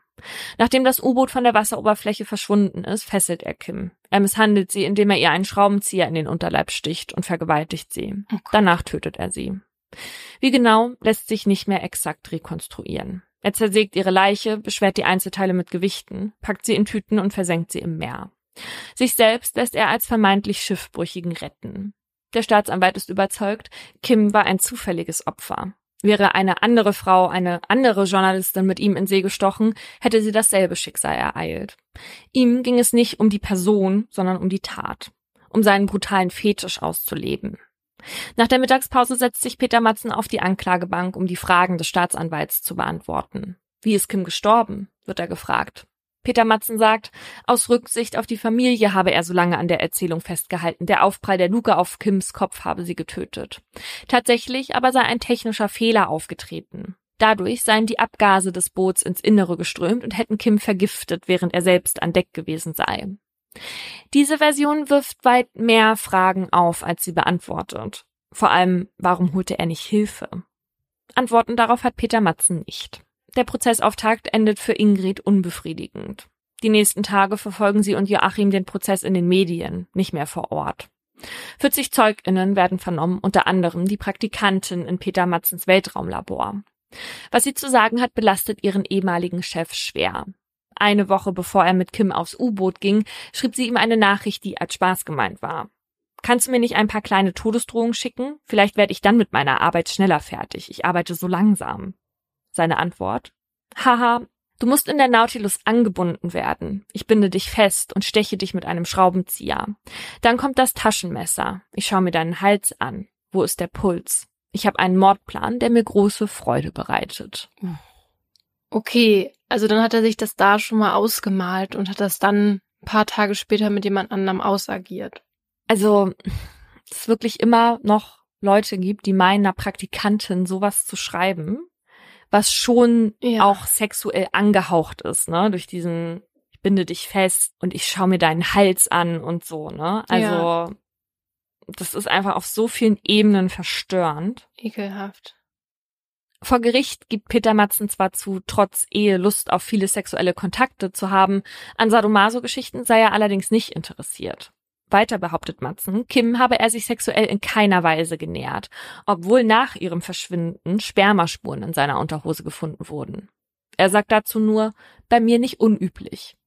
Nachdem das U-Boot von der Wasseroberfläche verschwunden ist, fesselt er Kim. Er misshandelt sie, indem er ihr einen Schraubenzieher in den Unterleib sticht und vergewaltigt sie. Okay. Danach tötet er sie. Wie genau, lässt sich nicht mehr exakt rekonstruieren. Er zersägt ihre Leiche, beschwert die Einzelteile mit Gewichten, packt sie in Tüten und versenkt sie im Meer. Sich selbst lässt er als vermeintlich Schiffbrüchigen retten. Der Staatsanwalt ist überzeugt, Kim war ein zufälliges Opfer. Wäre eine andere Frau, eine andere Journalistin mit ihm in See gestochen, hätte sie dasselbe Schicksal ereilt. Ihm ging es nicht um die Person, sondern um die Tat. Um seinen brutalen Fetisch auszuleben. Nach der Mittagspause setzt sich Peter Madsen auf die Anklagebank, um die Fragen des Staatsanwalts zu beantworten. Wie ist Kim gestorben? Wird er gefragt. Peter Madsen sagt, aus Rücksicht auf die Familie habe er so lange an der Erzählung festgehalten, der Aufprall der Luke auf Kims Kopf habe sie getötet. Tatsächlich aber sei ein technischer Fehler aufgetreten. Dadurch seien die Abgase des Boots ins Innere geströmt und hätten Kim vergiftet, während er selbst an Deck gewesen sei. Diese Version wirft weit mehr Fragen auf, als sie beantwortet. Vor allem, warum holte er nicht Hilfe? Antworten darauf hat Peter Madsen nicht. Der Prozessauftakt endet für Ingrid unbefriedigend. Die nächsten Tage verfolgen sie und Joachim den Prozess in den Medien, nicht mehr vor Ort. vierzig ZeugInnen werden vernommen, unter anderem die Praktikantin in Peter Madsens Weltraumlabor. Was sie zu sagen hat, belastet ihren ehemaligen Chef schwer. Eine Woche bevor er mit Kim aufs U-Boot ging, schrieb sie ihm eine Nachricht, die als Spaß gemeint war. Kannst du mir nicht ein paar kleine Todesdrohungen schicken? Vielleicht werde ich dann mit meiner Arbeit schneller fertig. Ich arbeite so langsam. Seine Antwort? Haha, du musst in der Nautilus angebunden werden. Ich binde dich fest und steche dich mit einem Schraubenzieher. Dann kommt das Taschenmesser. Ich schaue mir deinen Hals an. Wo ist der Puls? Ich habe einen Mordplan, der mir große Freude bereitet. Okay, also dann hat er sich das da schon mal ausgemalt und hat das dann ein paar Tage später mit jemand anderem ausagiert. Also, dass es wirklich immer noch Leute gibt, die meiner Praktikantin sowas zu schreiben, was schon ja. auch sexuell angehaucht ist, ne? Durch diesen, ich binde dich fest und ich schaue mir deinen Hals an und so, ne? Also, ja. das ist einfach auf so vielen Ebenen verstörend. Ekelhaft. Vor Gericht gibt Peter Madsen zwar zu, trotz Ehe Lust auf viele sexuelle Kontakte zu haben, an Sadomaso-Geschichten sei er allerdings nicht interessiert. Weiter behauptet Madsen, Kim habe er sich sexuell in keiner Weise genähert, obwohl nach ihrem Verschwinden Spermaspuren in seiner Unterhose gefunden wurden. Er sagt dazu nur, bei mir nicht unüblich.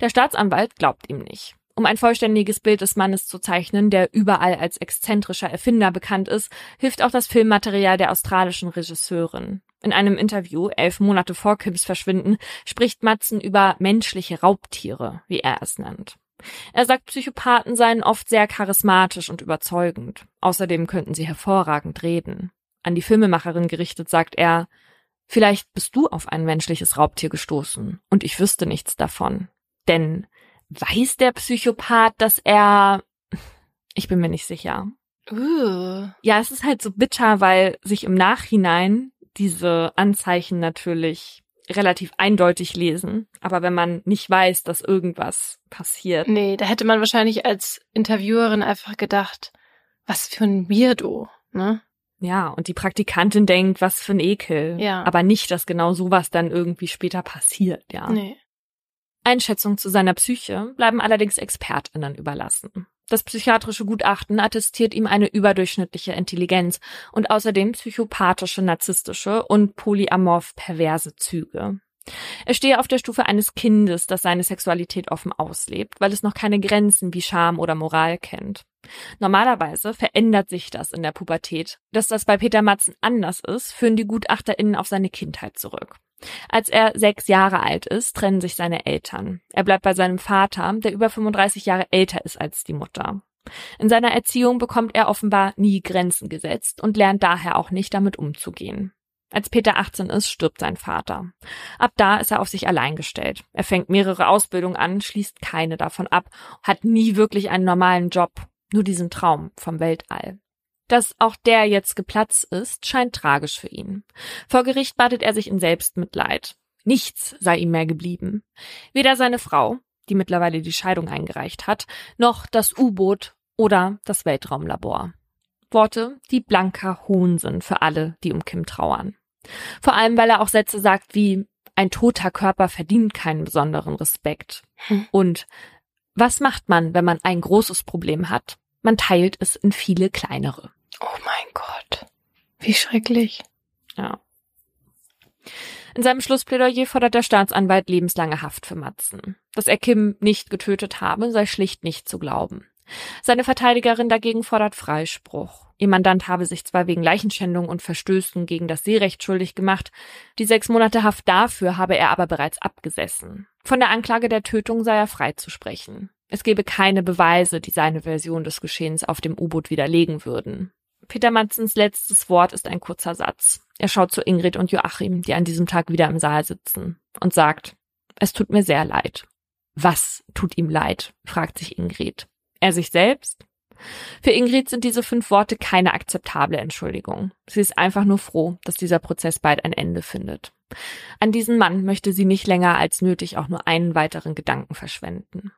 Der Staatsanwalt glaubt ihm nicht. Um ein vollständiges Bild des Mannes zu zeichnen, der überall als exzentrischer Erfinder bekannt ist, hilft auch das Filmmaterial der australischen Regisseurin. In einem Interview, elf Monate vor Kims Verschwinden, spricht Madsen über menschliche Raubtiere, wie er es nennt. Er sagt, Psychopathen seien oft sehr charismatisch und überzeugend. Außerdem könnten sie hervorragend reden. An die Filmemacherin gerichtet sagt er, vielleicht bist du auf ein menschliches Raubtier gestoßen und ich wüsste nichts davon. Denn weiß der Psychopath, dass er... Ich bin mir nicht sicher. Uh. Ja, es ist halt so bitter, weil sich im Nachhinein diese Anzeichen natürlich relativ eindeutig lesen. Aber wenn man nicht weiß, dass irgendwas passiert... Nee, da hätte man wahrscheinlich als Interviewerin einfach gedacht, was für ein Weirdo, ne? Ja, und die Praktikantin denkt, was für ein Ekel. Ja. Aber nicht, dass genau sowas dann irgendwie später passiert, ja. Nee. Einschätzung zu seiner Psyche bleiben allerdings ExpertInnen überlassen. Das psychiatrische Gutachten attestiert ihm eine überdurchschnittliche Intelligenz und außerdem psychopathische, narzisstische und polyamorph-perverse Züge. Er stehe auf der Stufe eines Kindes, das seine Sexualität offen auslebt, weil es noch keine Grenzen wie Scham oder Moral kennt. Normalerweise verändert sich das in der Pubertät. Dass das bei Peter Madsen anders ist, führen die GutachterInnen auf seine Kindheit zurück. Als er sechs Jahre alt ist, trennen sich seine Eltern. Er bleibt bei seinem Vater, der über fünfunddreißig Jahre älter ist als die Mutter. In seiner Erziehung bekommt er offenbar nie Grenzen gesetzt und lernt daher auch nicht, damit umzugehen. Als Peter achtzehn ist, stirbt sein Vater. Ab da ist er auf sich allein gestellt. Er fängt mehrere Ausbildungen an, schließt keine davon ab, hat nie wirklich einen normalen Job, nur diesen Traum vom Weltall. Dass auch der jetzt geplatzt ist, scheint tragisch für ihn. Vor Gericht badet er sich in Selbstmitleid. Nichts sei ihm mehr geblieben. Weder seine Frau, die mittlerweile die Scheidung eingereicht hat, noch das U-Boot oder das Weltraumlabor. Worte, die blanker Hohn sind für alle, die um Kim trauern. Vor allem, weil er auch Sätze sagt wie, ein toter Körper verdient keinen besonderen Respekt. Und was macht man, wenn man ein großes Problem hat? Man teilt es in viele kleinere. Oh mein Gott, wie schrecklich. Ja. In seinem Schlussplädoyer fordert der Staatsanwalt lebenslange Haft für Madsen. Dass er Kim nicht getötet habe, sei schlicht nicht zu glauben. Seine Verteidigerin dagegen fordert Freispruch. Ihr Mandant habe sich zwar wegen Leichenschändung und Verstößen gegen das Seerecht schuldig gemacht, die sechs Monate Haft dafür habe er aber bereits abgesessen. Von der Anklage der Tötung sei er freizusprechen. Es gebe keine Beweise, die seine Version des Geschehens auf dem U-Boot widerlegen würden. Peter Madsens letztes Wort ist ein kurzer Satz. Er schaut zu Ingrid und Joachim, die an diesem Tag wieder im Saal sitzen, und sagt, es tut mir sehr leid. Was tut ihm leid, fragt sich Ingrid. Er sich selbst? Für Ingrid sind diese fünf Worte keine akzeptable Entschuldigung. Sie ist einfach nur froh, dass dieser Prozess bald ein Ende findet. An diesen Mann möchte sie nicht länger als nötig auch nur einen weiteren Gedanken verschwenden.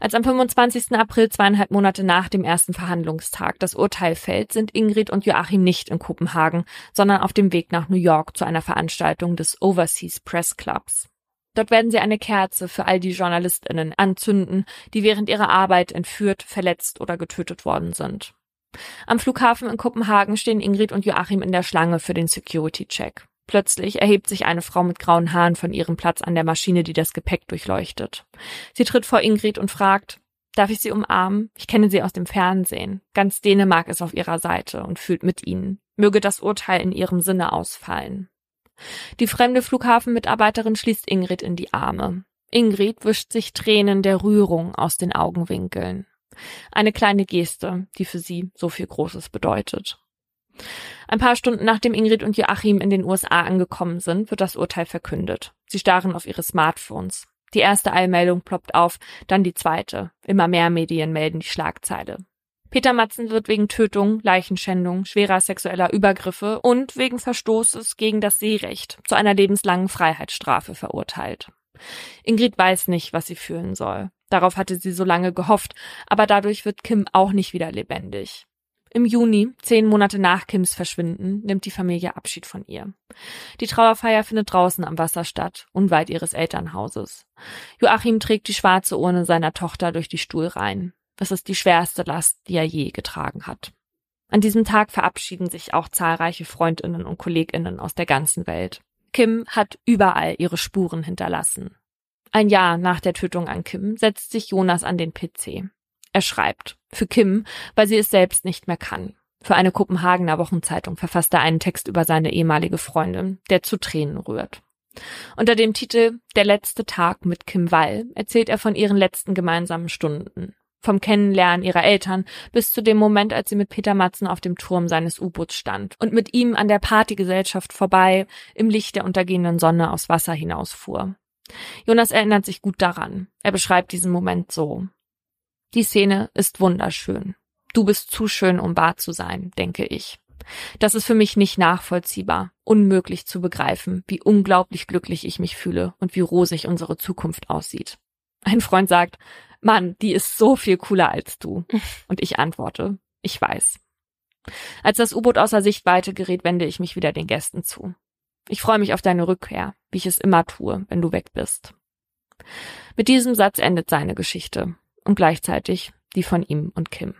Als am fünfundzwanzigsten April, zweieinhalb Monate nach dem ersten Verhandlungstag, das Urteil fällt, sind Ingrid und Joachim nicht in Kopenhagen, sondern auf dem Weg nach New York zu einer Veranstaltung des Overseas Press Clubs. Dort werden sie eine Kerze für all die JournalistInnen anzünden, die während ihrer Arbeit entführt, verletzt oder getötet worden sind. Am Flughafen in Kopenhagen stehen Ingrid und Joachim in der Schlange für den Security-Check. Plötzlich erhebt sich eine Frau mit grauen Haaren von ihrem Platz an der Maschine, die das Gepäck durchleuchtet. Sie tritt vor Ingrid und fragt, darf ich Sie umarmen? Ich kenne Sie aus dem Fernsehen. Ganz Dänemark ist auf Ihrer Seite und fühlt mit Ihnen. Möge das Urteil in Ihrem Sinne ausfallen. Die fremde Flughafenmitarbeiterin schließt Ingrid in die Arme. Ingrid wischt sich Tränen der Rührung aus den Augenwinkeln. Eine kleine Geste, die für sie so viel Großes bedeutet. Ein paar Stunden nachdem Ingrid und Joachim in den U S A angekommen sind, wird das Urteil verkündet. Sie starren auf ihre Smartphones. Die erste Eilmeldung ploppt auf, dann die zweite. Immer mehr Medien melden die Schlagzeile. Peter Madsen wird wegen Tötung, Leichenschändung, schwerer sexueller Übergriffe und wegen Verstoßes gegen das Seerecht zu einer lebenslangen Freiheitsstrafe verurteilt. Ingrid weiß nicht, was sie fühlen soll. Darauf hatte sie so lange gehofft, aber dadurch wird Kim auch nicht wieder lebendig. Im Juni, zehn Monate nach Kims Verschwinden, nimmt die Familie Abschied von ihr. Die Trauerfeier findet draußen am Wasser statt, unweit ihres Elternhauses. Joachim trägt die schwarze Urne seiner Tochter durch die Stuhlreihen. Es ist die schwerste Last, die er je getragen hat. An diesem Tag verabschieden sich auch zahlreiche Freundinnen und Kolleginnen aus der ganzen Welt. Kim hat überall ihre Spuren hinterlassen. Ein Jahr nach der Tötung an Kim setzt sich Jonas an den P C. Er schreibt. Für Kim, weil sie es selbst nicht mehr kann. Für eine Kopenhagener Wochenzeitung verfasst er einen Text über seine ehemalige Freundin, der zu Tränen rührt. Unter dem Titel »Der letzte Tag mit Kim Wall« erzählt er von ihren letzten gemeinsamen Stunden. Vom Kennenlernen ihrer Eltern bis zu dem Moment, als sie mit Peter Madsen auf dem Turm seines U-Boots stand und mit ihm an der Partygesellschaft vorbei im Licht der untergehenden Sonne aufs Wasser hinausfuhr. Jonas erinnert sich gut daran. Er beschreibt diesen Moment so. Die Szene ist wunderschön. Du bist zu schön, um wahr zu sein, denke ich. Das ist für mich nicht nachvollziehbar, unmöglich zu begreifen, wie unglaublich glücklich ich mich fühle und wie rosig unsere Zukunft aussieht. Ein Freund sagt, Mann, die ist so viel cooler als du. Und ich antworte, ich weiß. Als das U-Boot außer Sichtweite gerät, wende ich mich wieder den Gästen zu. Ich freue mich auf deine Rückkehr, wie ich es immer tue, wenn du weg bist. Mit diesem Satz endet seine Geschichte. Und gleichzeitig die von ihm und Kim.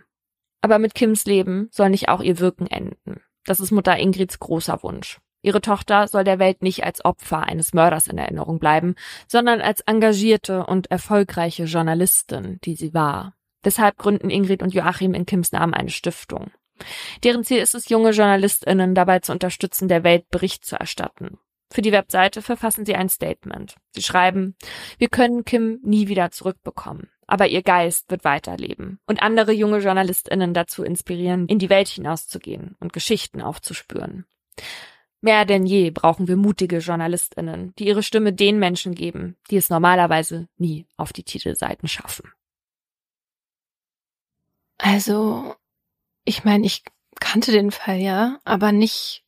Aber mit Kims Leben soll nicht auch ihr Wirken enden. Das ist Mutter Ingrids großer Wunsch. Ihre Tochter soll der Welt nicht als Opfer eines Mörders in Erinnerung bleiben, sondern als engagierte und erfolgreiche Journalistin, die sie war. Deshalb gründen Ingrid und Joachim in Kims Namen eine Stiftung. Deren Ziel ist es, junge JournalistInnen dabei zu unterstützen, der Welt Bericht zu erstatten. Für die Webseite verfassen sie ein Statement. Sie schreiben, wir können Kim nie wieder zurückbekommen, aber ihr Geist wird weiterleben und andere junge JournalistInnen dazu inspirieren, in die Welt hinauszugehen und Geschichten aufzuspüren. Mehr denn je brauchen wir mutige JournalistInnen, die ihre Stimme den Menschen geben, die es normalerweise nie auf die Titelseiten schaffen. Also, ich meine, ich kannte den Fall ja, aber nicht...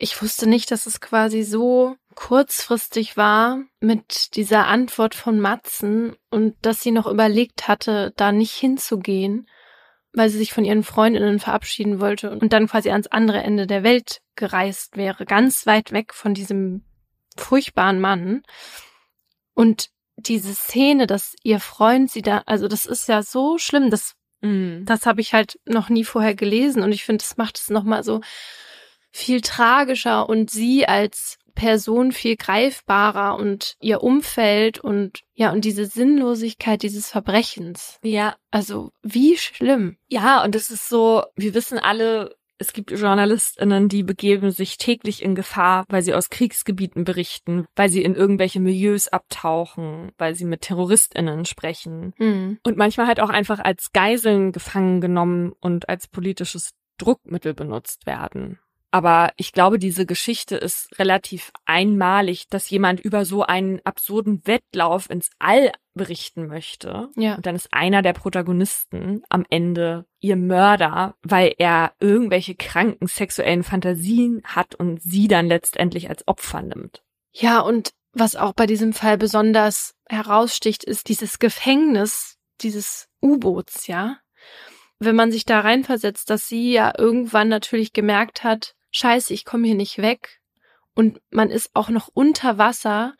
Ich wusste nicht, dass es quasi so kurzfristig war mit dieser Antwort von Madsen und dass sie noch überlegt hatte, da nicht hinzugehen, weil sie sich von ihren Freundinnen verabschieden wollte und dann quasi ans andere Ende der Welt gereist wäre, ganz weit weg von diesem furchtbaren Mann. Und diese Szene, dass ihr Freund sie da, also das ist ja so schlimm, das, mm. das habe ich halt noch nie vorher gelesen und ich finde, das macht es nochmal so viel tragischer und sie als Person viel greifbarer und ihr Umfeld und ja, und diese Sinnlosigkeit dieses Verbrechens. Ja. Also, wie schlimm. Ja, und es ist so, wir wissen alle, es gibt JournalistInnen, die begeben sich täglich in Gefahr, weil sie aus Kriegsgebieten berichten, weil sie in irgendwelche Milieus abtauchen, weil sie mit TerroristInnen sprechen. Mhm. Und manchmal halt auch einfach als Geiseln gefangen genommen und als politisches Druckmittel benutzt werden. Aber ich glaube, diese Geschichte ist relativ einmalig, dass jemand über so einen absurden Wettlauf ins All berichten möchte. Ja. Und dann ist einer der Protagonisten am Ende ihr Mörder, weil er irgendwelche kranken sexuellen Fantasien hat und sie dann letztendlich als Opfer nimmt. Ja, und was auch bei diesem Fall besonders heraussticht, ist dieses Gefängnis dieses U-Boots, ja. Wenn man sich da reinversetzt, dass sie ja irgendwann natürlich gemerkt hat, Scheiße, ich komme hier nicht weg und man ist auch noch unter Wasser.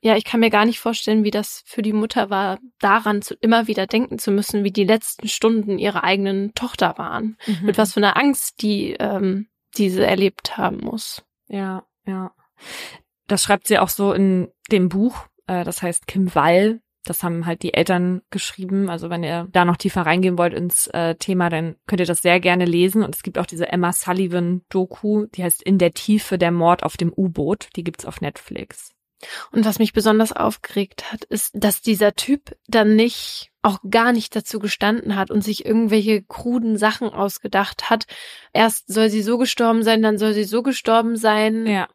Ja, ich kann mir gar nicht vorstellen, wie das für die Mutter war, daran zu, immer wieder denken zu müssen, wie die letzten Stunden ihrer eigenen Tochter waren. Mhm. Mit was für einer Angst die ähm, diese erlebt haben muss. Ja, ja. Das schreibt sie auch so in dem Buch, äh, das heißt Kim Wall. Das haben halt die Eltern geschrieben. Also wenn ihr da noch tiefer reingehen wollt ins äh, Thema, dann könnt ihr das sehr gerne lesen. Und es gibt auch diese Emma Sullivan-Doku, die heißt In der Tiefe, der Mord auf dem U-Boot. Die gibt's auf Netflix. Und was mich besonders aufgeregt hat, ist, dass dieser Typ dann nicht, auch gar nicht dazu gestanden hat und sich irgendwelche kruden Sachen ausgedacht hat. Erst soll sie so gestorben sein, dann soll sie so gestorben sein. Ja.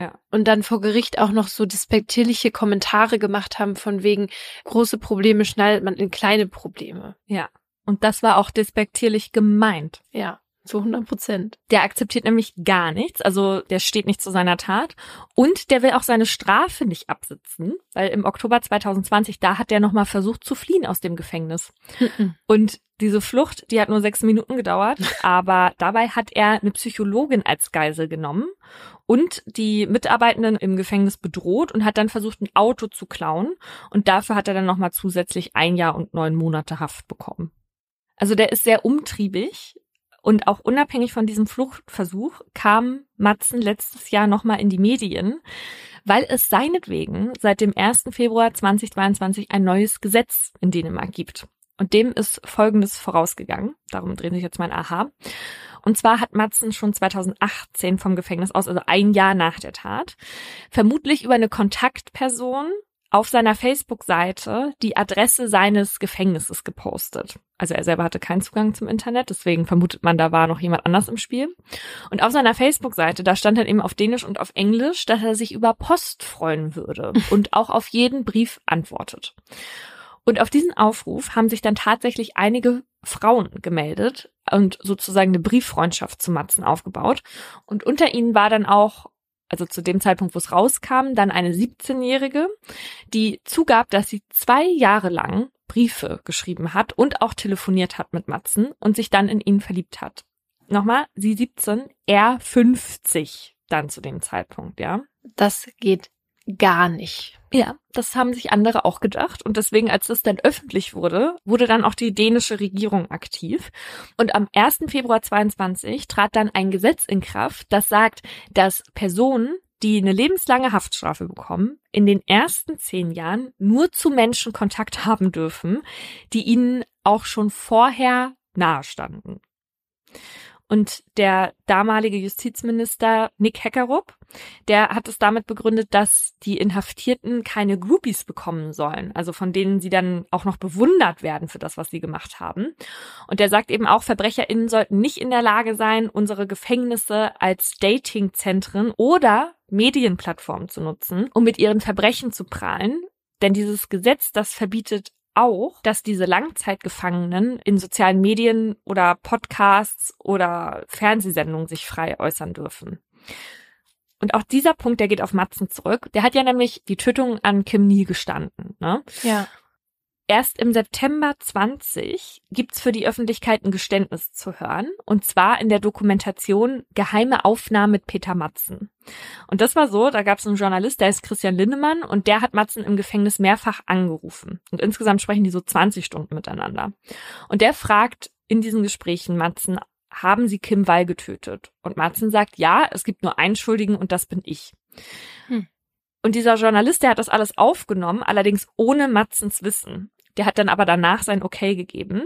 Ja. Und dann vor Gericht auch noch so despektierliche Kommentare gemacht haben von wegen, große Probleme schneidet man in kleine Probleme. Ja, und das war auch despektierlich gemeint. Ja, zu hundert Prozent. Der akzeptiert nämlich gar nichts, also der steht nicht zu seiner Tat und der will auch seine Strafe nicht absitzen, weil im Oktober zwanzig zwanzig, da hat der nochmal versucht zu fliehen aus dem Gefängnis. Mhm. Und diese Flucht, die hat nur sechs Minuten gedauert, aber dabei hat er eine Psychologin als Geisel genommen und die Mitarbeitenden im Gefängnis bedroht und hat dann versucht, ein Auto zu klauen. Und dafür hat er dann nochmal zusätzlich ein Jahr und neun Monate Haft bekommen. Also der ist sehr umtriebig und auch unabhängig von diesem Fluchtversuch kam Madsen letztes Jahr nochmal in die Medien, weil es seinetwegen seit dem ersten Februar zweitausendzweiundzwanzig ein neues Gesetz in Dänemark gibt. Und dem ist Folgendes vorausgegangen. Darum dreht sich jetzt mein Aha. Und zwar hat Madsen schon zweitausendachtzehn vom Gefängnis aus, also ein Jahr nach der Tat, vermutlich über eine Kontaktperson auf seiner Facebook-Seite die Adresse seines Gefängnisses gepostet. Also er selber hatte keinen Zugang zum Internet, deswegen vermutet man, da war noch jemand anders im Spiel. Und auf seiner Facebook-Seite, da stand dann eben auf Dänisch und auf Englisch, dass er sich über Post freuen würde und auch auf jeden Brief antwortet. Und auf diesen Aufruf haben sich dann tatsächlich einige Frauen gemeldet und sozusagen eine Brieffreundschaft zu Madsen aufgebaut. Und unter ihnen war dann auch, also zu dem Zeitpunkt, wo es rauskam, dann eine siebzehnjährige, die zugab, dass sie zwei Jahre lang Briefe geschrieben hat und auch telefoniert hat mit Madsen und sich dann in ihn verliebt hat. Nochmal, sie siebzehn, er fünfzig dann zu dem Zeitpunkt, ja. Das geht gar nicht. Ja, das haben sich andere auch gedacht und deswegen, als das dann öffentlich wurde, wurde dann auch die dänische Regierung aktiv und am ersten Februar zweitausendzweiundzwanzig trat dann ein Gesetz in Kraft, das sagt, dass Personen, die eine lebenslange Haftstrafe bekommen, in den ersten zehn Jahren nur zu Menschen Kontakt haben dürfen, die ihnen auch schon vorher nahe standen. Und der damalige Justizminister Nick Häkkerup, der hat es damit begründet, dass die Inhaftierten keine Groupies bekommen sollen, also von denen sie dann auch noch bewundert werden für das, was sie gemacht haben. Und der sagt eben auch, VerbrecherInnen sollten nicht in der Lage sein, unsere Gefängnisse als Datingzentren oder Medienplattformen zu nutzen, um mit ihren Verbrechen zu prahlen. Denn dieses Gesetz, das verbietet auch, dass diese Langzeitgefangenen in sozialen Medien oder Podcasts oder Fernsehsendungen sich frei äußern dürfen. Und auch dieser Punkt, der geht auf Madsen zurück. Der hat ja nämlich die Tötung an Kim nie gestanden, ne? Ja. Erst im September zwanzig gibt's für die Öffentlichkeit ein Geständnis zu hören. Und zwar in der Dokumentation Geheime Aufnahmen mit Peter Madsen. Und das war so, da gab's einen Journalist, der ist Christian Linnemann, und der hat Madsen im Gefängnis mehrfach angerufen. Und insgesamt sprechen die so zwanzig Stunden miteinander. Und der fragt in diesen Gesprächen Madsen, haben Sie Kim Wall getötet? Und Madsen sagt, ja, es gibt nur einen Schuldigen und das bin ich. Hm. Und dieser Journalist, der hat das alles aufgenommen, allerdings ohne Madsens Wissen. Der hat dann aber danach sein Okay gegeben.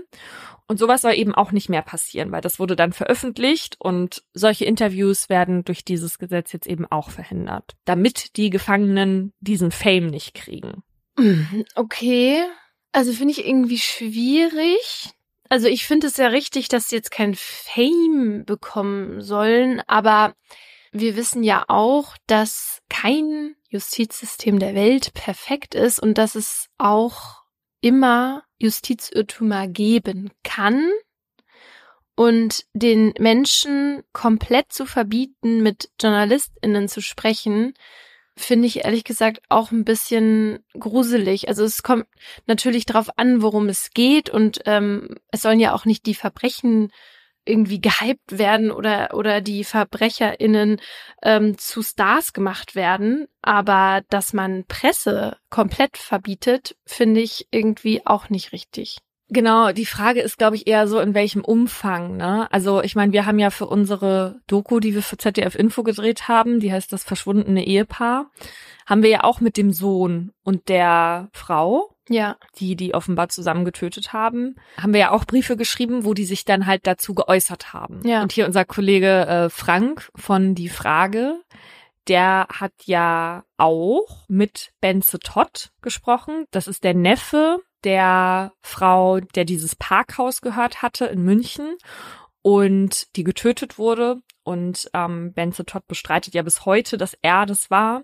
Und sowas soll eben auch nicht mehr passieren, weil das wurde dann veröffentlicht und solche Interviews werden durch dieses Gesetz jetzt eben auch verhindert, damit die Gefangenen diesen Fame nicht kriegen. Okay, also finde ich irgendwie schwierig. Also ich finde es ja richtig, dass sie jetzt kein Fame bekommen sollen, aber wir wissen ja auch, dass kein Justizsystem der Welt perfekt ist und dass es auch immer Justizirrtümer geben kann, und den Menschen komplett zu verbieten, mit JournalistInnen zu sprechen, finde ich ehrlich gesagt auch ein bisschen gruselig. Also es kommt natürlich drauf an, worum es geht, und ähm, es sollen ja auch nicht die Verbrechen irgendwie gehypt werden oder oder die VerbrecherInnen ähm, zu Stars gemacht werden. Aber dass man Presse komplett verbietet, finde ich irgendwie auch nicht richtig. Genau, die Frage ist, glaube ich, eher so, in welchem Umfang, ne? Also ich meine, wir haben ja für unsere Doku, die wir für Z D F Info gedreht haben, die heißt Das verschwundene Ehepaar, haben wir ja auch mit dem Sohn und der Frau, ja, die die offenbar zusammen getötet haben, haben wir ja auch Briefe geschrieben, wo die sich dann halt dazu geäußert haben. Ja. Und hier unser Kollege äh, Frank von Die Frage, der hat ja auch mit Benze Todd gesprochen. Das ist der Neffe der Frau, der dieses Parkhaus gehört hatte in München und die getötet wurde. Und ähm, Benze Todd bestreitet ja bis heute, dass er das war.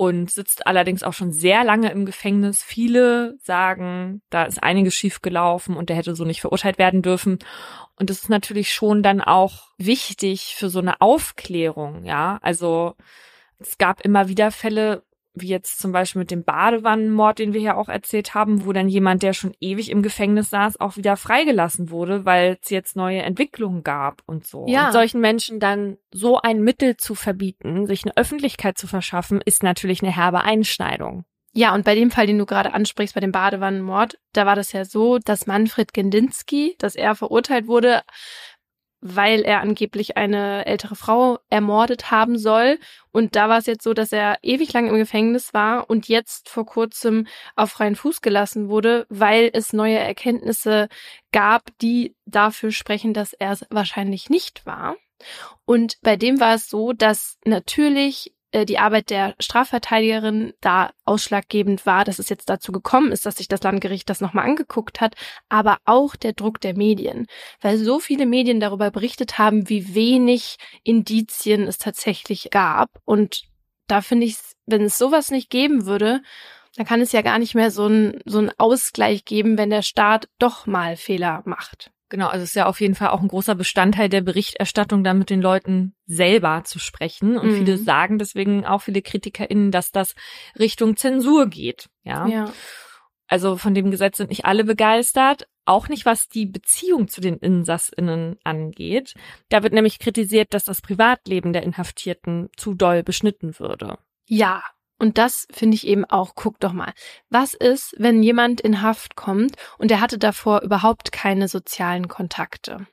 Und sitzt allerdings auch schon sehr lange im Gefängnis. Viele sagen, da ist einiges schiefgelaufen und der hätte so nicht verurteilt werden dürfen. Und das ist natürlich schon dann auch wichtig für so eine Aufklärung, ja. Also es gab immer wieder Fälle, wie jetzt zum Beispiel mit dem Badewannenmord, den wir hier auch erzählt haben, wo dann jemand, der schon ewig im Gefängnis saß, auch wieder freigelassen wurde, weil es jetzt neue Entwicklungen gab und so. Ja. Und solchen Menschen dann so ein Mittel zu verbieten, sich eine Öffentlichkeit zu verschaffen, ist natürlich eine herbe Einschneidung. Ja, und bei dem Fall, den du gerade ansprichst, bei dem Badewannenmord, da war das ja so, dass Manfred Gendinski, dass er verurteilt wurde, weil er angeblich eine ältere Frau ermordet haben soll. Und da war es jetzt so, dass er ewig lang im Gefängnis war und jetzt vor kurzem auf freien Fuß gelassen wurde, weil es neue Erkenntnisse gab, die dafür sprechen, dass er es wahrscheinlich nicht war. Und bei dem war es so, dass natürlich die Arbeit der Strafverteidigerin da ausschlaggebend war, dass es jetzt dazu gekommen ist, dass sich das Landgericht das nochmal angeguckt hat, aber auch der Druck der Medien, weil so viele Medien darüber berichtet haben, wie wenig Indizien es tatsächlich gab. Und da finde ich, wenn es sowas nicht geben würde, dann kann es ja gar nicht mehr so einen so einen Ausgleich geben, wenn der Staat doch mal Fehler macht. Genau, also es ist ja auf jeden Fall auch ein großer Bestandteil der Berichterstattung, da mit den Leuten selber zu sprechen. Und mhm. viele sagen deswegen, auch viele KritikerInnen, dass das Richtung Zensur geht. Ja? Ja. Also von dem Gesetz sind nicht alle begeistert, auch nicht, was die Beziehung zu den InsassInnen angeht. Da wird nämlich kritisiert, dass das Privatleben der Inhaftierten zu doll beschnitten würde. Ja. Und das finde ich eben auch, guck doch mal, was ist, wenn jemand in Haft kommt und er hatte davor überhaupt keine sozialen Kontakte?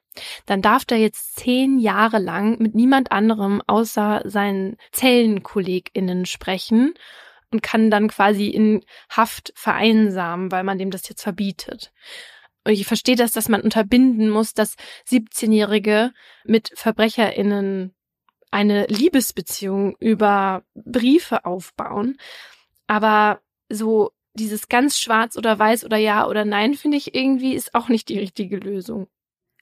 Dann darf der jetzt zehn Jahre lang mit niemand anderem außer seinen ZellenkollegInnen sprechen und kann dann quasi in Haft vereinsamen, weil man dem das jetzt verbietet. ich verstehe das, dass man unterbinden muss, dass siebzehnjährige mit VerbrecherInnen eine Liebesbeziehung über Briefe aufbauen. Aber so dieses ganz schwarz oder weiß oder ja oder nein, finde ich irgendwie, ist auch nicht die richtige Lösung.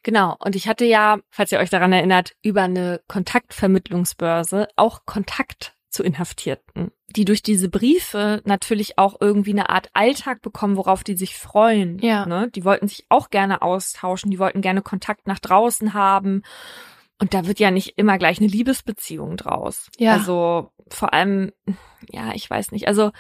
Genau. Und ich hatte ja, falls ihr euch daran erinnert, über eine Kontaktvermittlungsbörse auch Kontakt zu Inhaftierten, die durch diese Briefe natürlich auch irgendwie eine Art Alltag bekommen, worauf die sich freuen. Ja. Ne? Die wollten sich auch gerne austauschen, die wollten gerne Kontakt nach draußen haben. Und da wird ja nicht immer gleich eine Liebesbeziehung draus. Ja. Also vor allem, ja, ich weiß nicht. Also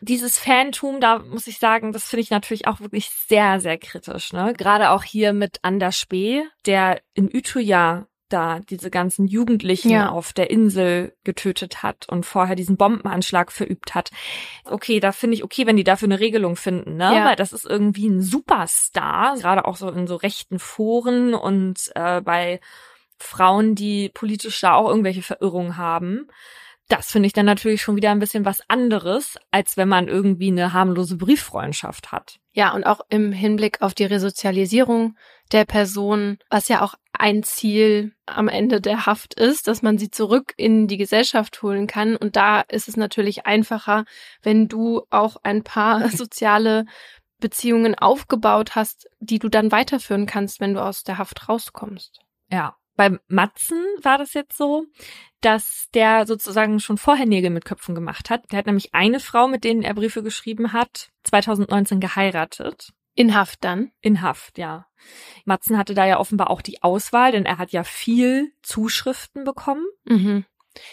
dieses Fantum, da muss ich sagen, das finde ich natürlich auch wirklich sehr, sehr kritisch. Ne? Gerade auch hier mit Anders Spee, der in Utøya da diese ganzen Jugendlichen ja. auf der Insel getötet hat und vorher diesen Bombenanschlag verübt hat. Okay, da finde ich okay, wenn die dafür eine Regelung finden, ne? Ja. Weil das ist irgendwie ein Superstar, gerade auch so in so rechten Foren und äh, bei Frauen, die politisch da auch irgendwelche Verirrungen haben. Das finde ich dann natürlich schon wieder ein bisschen was anderes, als wenn man irgendwie eine harmlose Brieffreundschaft hat. Ja, und auch im Hinblick auf die Resozialisierung der Person, was ja auch ein Ziel am Ende der Haft ist, dass man sie zurück in die Gesellschaft holen kann. Und da ist es natürlich einfacher, wenn du auch ein paar soziale Beziehungen aufgebaut hast, die du dann weiterführen kannst, wenn du aus der Haft rauskommst. Ja. Bei Madsen war das jetzt so, dass der sozusagen schon vorher Nägel mit Köpfen gemacht hat. Der hat nämlich eine Frau, mit denen er Briefe geschrieben hat, zwanzig neunzehn geheiratet. In Haft dann? In Haft, ja. Madsen hatte da ja offenbar auch die Auswahl, denn er hat ja viel Zuschriften bekommen. Mhm.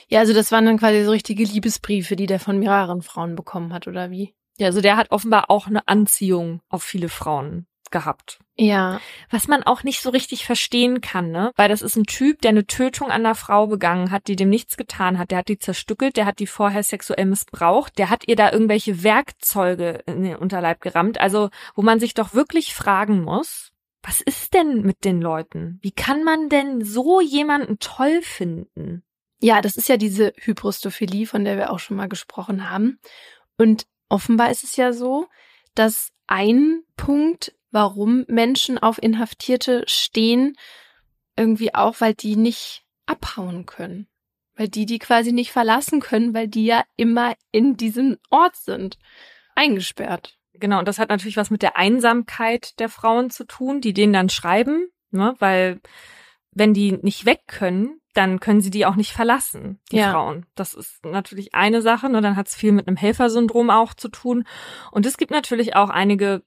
Ja, also das waren dann quasi so richtige Liebesbriefe, die der von mehreren Frauen bekommen hat, oder wie? Ja, also der hat offenbar auch eine Anziehung auf viele Frauen gehabt. Ja. Was man auch nicht so richtig verstehen kann, ne? Weil das ist ein Typ, der eine Tötung an einer Frau begangen hat, die dem nichts getan hat. Der hat die zerstückelt, der hat die vorher sexuell missbraucht, der hat ihr da irgendwelche Werkzeuge in den Unterleib gerammt. Also, wo man sich doch wirklich fragen muss, was ist denn mit den Leuten? Wie kann man denn so jemanden toll finden? Ja, das ist ja diese Hybristophilie, von der wir auch schon mal gesprochen haben. Und offenbar ist es ja so, dass ein Punkt, warum Menschen auf Inhaftierte stehen, irgendwie auch, weil die nicht abhauen können. Weil die die quasi nicht verlassen können, weil die ja immer in diesem Ort sind, eingesperrt. Genau, und das hat natürlich was mit der Einsamkeit der Frauen zu tun, die denen dann schreiben, ne? Weil wenn die nicht weg können, dann können sie die auch nicht verlassen, die ja. Frauen. Das ist natürlich eine Sache, nur dann hat es viel mit einem Helfersyndrom auch zu tun. Und es gibt natürlich auch einige,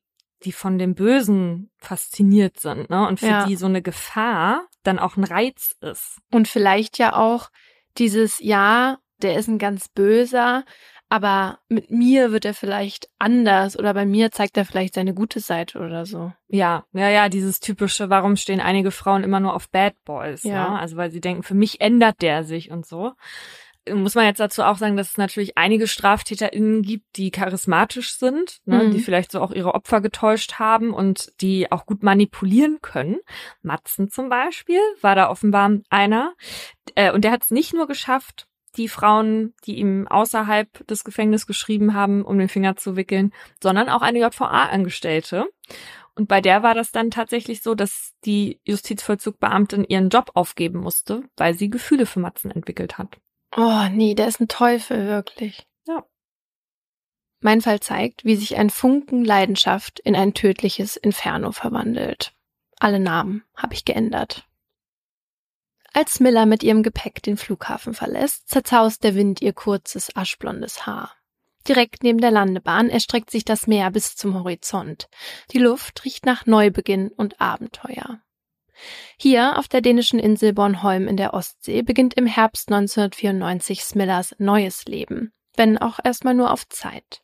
die von dem Bösen fasziniert sind, ne? Und für ja. die so eine Gefahr dann auch ein Reiz ist. Und vielleicht ja auch dieses, ja, der ist ein ganz Böser, aber mit mir wird er vielleicht anders oder bei mir zeigt er vielleicht seine gute Seite oder so. Ja, ja, ja, dieses typische, warum stehen einige Frauen immer nur auf Bad Boys, ja. ne? Also weil sie denken, für mich ändert der sich und so. Muss man jetzt dazu auch sagen, dass es natürlich einige StraftäterInnen gibt, die charismatisch sind, ne, mhm. die vielleicht so auch ihre Opfer getäuscht haben und die auch gut manipulieren können. Madsen zum Beispiel war da offenbar einer. Und der hat es nicht nur geschafft, die Frauen, die ihm außerhalb des Gefängnisses geschrieben haben, um den Finger zu wickeln, sondern auch eine J V A-Angestellte. Und bei der war das dann tatsächlich so, dass die Justizvollzugbeamtin ihren Job aufgeben musste, weil sie Gefühle für Madsen entwickelt hat. Oh nee, der ist ein Teufel, wirklich. Ja. Mein Fall zeigt, wie sich ein Funken Leidenschaft in ein tödliches Inferno verwandelt. Alle Namen habe ich geändert. Als Smilla mit ihrem Gepäck den Flughafen verlässt, zerzaust der Wind ihr kurzes, aschblondes Haar. Direkt neben der Landebahn erstreckt sich das Meer bis zum Horizont. Die Luft riecht nach Neubeginn und Abenteuer. Hier auf der dänischen Insel Bornholm in der Ostsee beginnt im Herbst neunzehnhundertvierundneunzig Smillas neues Leben, wenn auch erstmal nur auf Zeit.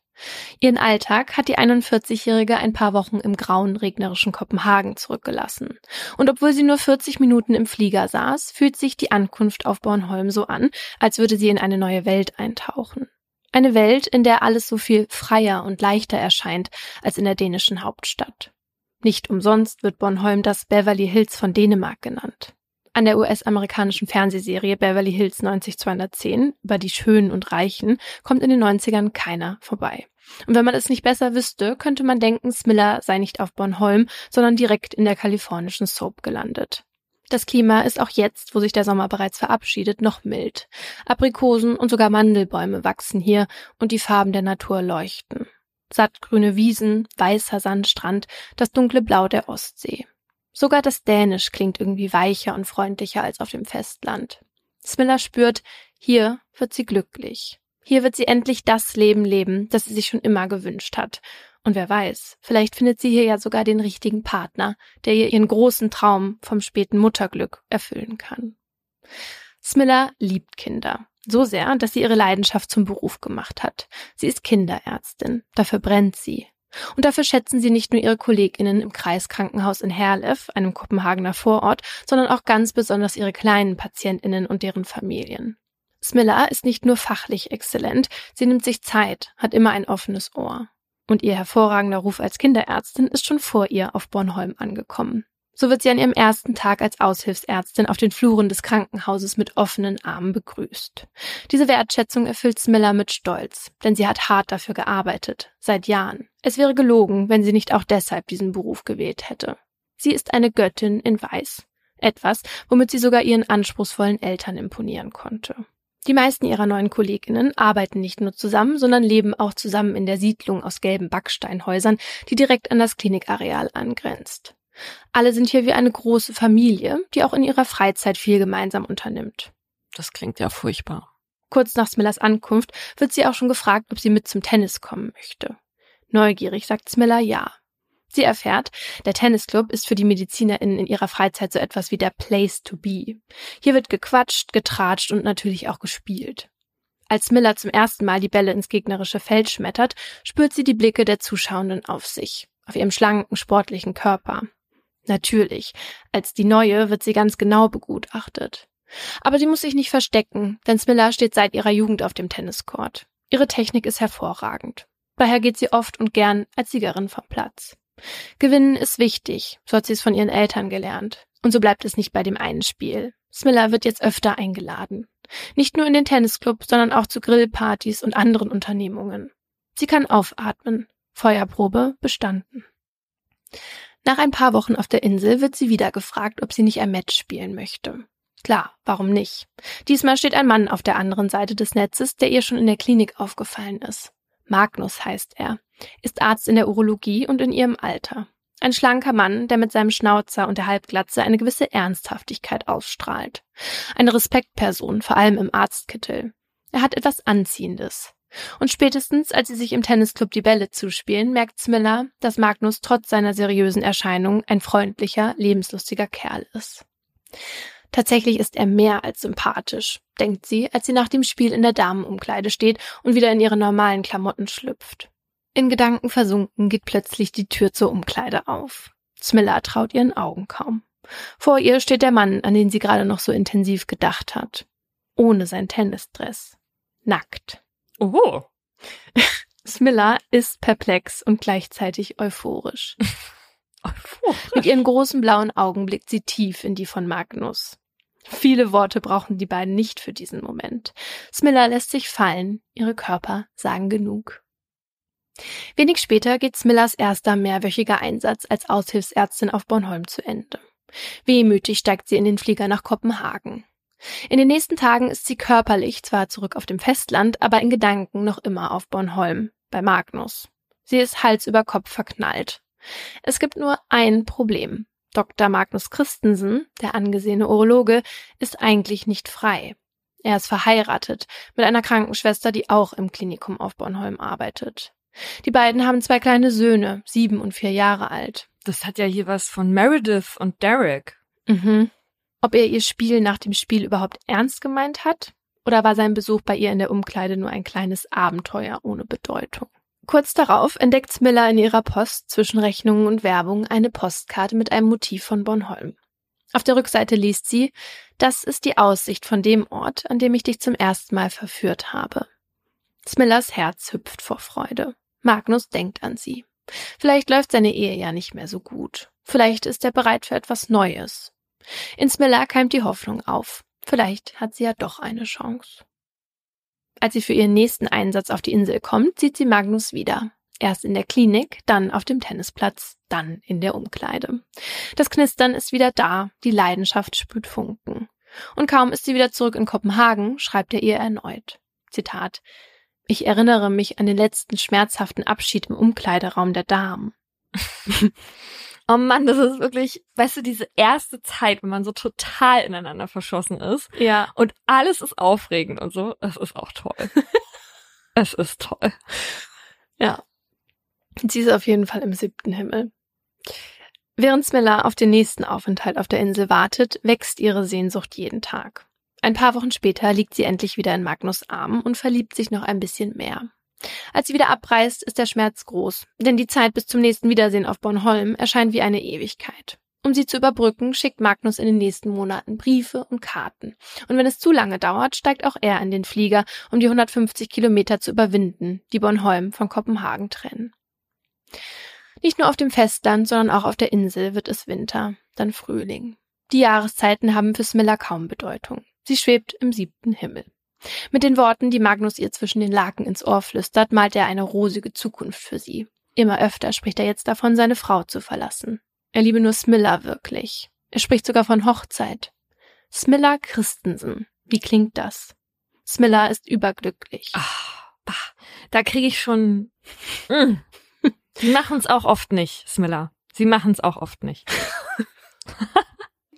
Ihren Alltag hat die einundvierzigjährige ein paar Wochen im grauen, regnerischen Kopenhagen zurückgelassen. Und obwohl sie nur vierzig Minuten im Flieger saß, fühlt sich die Ankunft auf Bornholm so an, als würde sie in eine neue Welt eintauchen. Eine Welt, in der alles so viel freier und leichter erscheint als in der dänischen Hauptstadt. Nicht umsonst wird Bornholm das Beverly Hills von Dänemark genannt. An der U S-amerikanischen Fernsehserie Beverly Hills neunzig zweihundertzehn über die Schönen und Reichen kommt in den neunzigern keiner vorbei. Und wenn man es nicht besser wüsste, könnte man denken, Smilla sei nicht auf Bornholm, sondern direkt in der kalifornischen Soap gelandet. Das Klima ist auch jetzt, wo sich der Sommer bereits verabschiedet, noch mild. Aprikosen und sogar Mandelbäume wachsen hier und die Farben der Natur leuchten. Sattgrüne Wiesen, weißer Sandstrand, das dunkle Blau der Ostsee. Sogar das Dänisch klingt irgendwie weicher und freundlicher als auf dem Festland. Smilla spürt, hier wird sie glücklich. Hier wird sie endlich das Leben leben, das sie sich schon immer gewünscht hat. Und wer weiß, vielleicht findet sie hier ja sogar den richtigen Partner, der ihr ihren großen Traum vom späten Mutterglück erfüllen kann. Smilla liebt Kinder. So sehr, dass sie ihre Leidenschaft zum Beruf gemacht hat. Sie ist Kinderärztin. Dafür brennt sie. Und dafür schätzen sie nicht nur ihre KollegInnen im Kreiskrankenhaus in Herlev, einem Kopenhagener Vorort, sondern auch ganz besonders ihre kleinen PatientInnen und deren Familien. Smilla ist nicht nur fachlich exzellent, sie nimmt sich Zeit, hat immer ein offenes Ohr. Und ihr hervorragender Ruf als Kinderärztin ist schon vor ihr auf Bornholm angekommen. So wird sie an ihrem ersten Tag als Aushilfsärztin auf den Fluren des Krankenhauses mit offenen Armen begrüßt. Diese Wertschätzung erfüllt Smilla mit Stolz, denn sie hat hart dafür gearbeitet, seit Jahren. Es wäre gelogen, wenn sie nicht auch deshalb diesen Beruf gewählt hätte. Sie ist eine Göttin in Weiß. Etwas, womit sie sogar ihren anspruchsvollen Eltern imponieren konnte. Die meisten ihrer neuen KollegInnen arbeiten nicht nur zusammen, sondern leben auch zusammen in der Siedlung aus gelben Backsteinhäusern, die direkt an das Klinikareal angrenzt. Alle sind hier wie eine große Familie, die auch in ihrer Freizeit viel gemeinsam unternimmt. Das klingt ja furchtbar. Kurz nach Smillas Ankunft wird sie auch schon gefragt, ob sie mit zum Tennis kommen möchte. Neugierig sagt Smilla ja. Sie erfährt, der Tennisclub ist für die MedizinerInnen in ihrer Freizeit so etwas wie der Place to be. Hier wird gequatscht, getratscht und natürlich auch gespielt. Als Smilla zum ersten Mal die Bälle ins gegnerische Feld schmettert, spürt sie die Blicke der Zuschauenden auf sich, auf ihrem schlanken, sportlichen Körper. Natürlich, als die Neue wird sie ganz genau begutachtet. Aber sie muss sich nicht verstecken, denn Smilla steht seit ihrer Jugend auf dem Tenniscourt. Ihre Technik ist hervorragend. Daher geht sie oft und gern als Siegerin vom Platz. Gewinnen ist wichtig, so hat sie es von ihren Eltern gelernt. Und so bleibt es nicht bei dem einen Spiel. Smilla wird jetzt öfter eingeladen. Nicht nur in den Tennisclub, sondern auch zu Grillpartys und anderen Unternehmungen. Sie kann aufatmen. Feuerprobe bestanden. Nach ein paar Wochen auf der Insel wird sie wieder gefragt, ob sie nicht ein Match spielen möchte. Klar, warum nicht? Diesmal steht ein Mann auf der anderen Seite des Netzes, der ihr schon in der Klinik aufgefallen ist. Magnus heißt er, ist Arzt in der Urologie und in ihrem Alter. Ein schlanker Mann, der mit seinem Schnauzer und der Halbglatze eine gewisse Ernsthaftigkeit ausstrahlt. Eine Respektperson, vor allem im Arztkittel. Er hat etwas Anziehendes. Und spätestens, als sie sich im Tennisclub die Bälle zuspielen, merkt Smilla, dass Magnus trotz seiner seriösen Erscheinung ein freundlicher, lebenslustiger Kerl ist. Tatsächlich ist er mehr als sympathisch, denkt sie, als sie nach dem Spiel in der Damenumkleide steht und wieder in ihre normalen Klamotten schlüpft. In Gedanken versunken geht plötzlich die Tür zur Umkleide auf. Smilla traut ihren Augen kaum. Vor ihr steht der Mann, an den sie gerade noch so intensiv gedacht hat. Ohne sein Tennisdress. Nackt. Oho. Smilla ist perplex und gleichzeitig euphorisch. euphorisch. Mit ihren großen blauen Augen blickt sie tief in die von Magnus. Viele Worte brauchen die beiden nicht für diesen Moment. Smilla lässt sich fallen, ihre Körper sagen genug. Wenig später geht Smillas erster mehrwöchiger Einsatz als Aushilfsärztin auf Bornholm zu Ende. Wehmütig steigt sie in den Flieger nach Kopenhagen. In den nächsten Tagen ist sie körperlich zwar zurück auf dem Festland, aber in Gedanken noch immer auf Bornholm, bei Magnus. Sie ist Hals über Kopf verknallt. Es gibt nur ein Problem. Doktor Magnus Christensen, der angesehene Urologe, ist eigentlich nicht frei. Er ist verheiratet mit einer Krankenschwester, die auch im Klinikum auf Bornholm arbeitet. Die beiden haben zwei kleine Söhne, sieben und vier Jahre alt. Das hat ja hier was von Meredith und Derek. Mhm. Ob er ihr Spiel nach dem Spiel überhaupt ernst gemeint hat? Oder war sein Besuch bei ihr in der Umkleide nur ein kleines Abenteuer ohne Bedeutung? Kurz darauf entdeckt Smilla in ihrer Post zwischen Rechnungen und Werbung eine Postkarte mit einem Motiv von Bornholm. Auf der Rückseite liest sie, das ist die Aussicht von dem Ort, an dem ich dich zum ersten Mal verführt habe. Smillas Herz hüpft vor Freude. Magnus denkt an sie. Vielleicht läuft seine Ehe ja nicht mehr so gut. Vielleicht ist er bereit für etwas Neues. In Smilla keimt die Hoffnung auf. Vielleicht hat sie ja doch eine Chance. Als sie für ihren nächsten Einsatz auf die Insel kommt, sieht sie Magnus wieder. Erst in der Klinik, dann auf dem Tennisplatz, dann in der Umkleide. Das Knistern ist wieder da, die Leidenschaft sprüht Funken. Und kaum ist sie wieder zurück in Kopenhagen, schreibt er ihr erneut. Zitat: Ich erinnere mich an den letzten schmerzhaften Abschied im Umkleideraum der Damen. Oh Mann, das ist wirklich, weißt du, diese erste Zeit, wenn man so total ineinander verschossen ist. Ja. Und alles ist aufregend und so. Das ist auch toll. Es ist toll. Ja. Sie ist auf jeden Fall im siebten Himmel. Während Smilla auf den nächsten Aufenthalt auf der Insel wartet, wächst ihre Sehnsucht jeden Tag. Ein paar Wochen später liegt sie endlich wieder in Magnus' Armen und verliebt sich noch ein bisschen mehr. Als sie wieder abreist, ist der Schmerz groß, denn die Zeit bis zum nächsten Wiedersehen auf Bornholm erscheint wie eine Ewigkeit. Um sie zu überbrücken, schickt Magnus in den nächsten Monaten Briefe und Karten. Und wenn es zu lange dauert, steigt auch er in den Flieger, um die hundertfünfzig Kilometer zu überwinden, die Bornholm von Kopenhagen trennen. Nicht nur auf dem Festland, sondern auch auf der Insel wird es Winter, dann Frühling. Die Jahreszeiten haben für Smilla kaum Bedeutung. Sie schwebt im siebten Himmel. Mit den Worten, die Magnus ihr zwischen den Laken ins Ohr flüstert, malt er eine rosige Zukunft für sie. Immer öfter spricht er jetzt davon, seine Frau zu verlassen. Er liebe nur Smilla wirklich. Er spricht sogar von Hochzeit. Smilla Christensen. Wie klingt das? Smilla ist überglücklich. Ach, bah, da kriege ich schon... Mm. Sie machen's auch oft nicht, Smilla. Sie machen's auch oft nicht.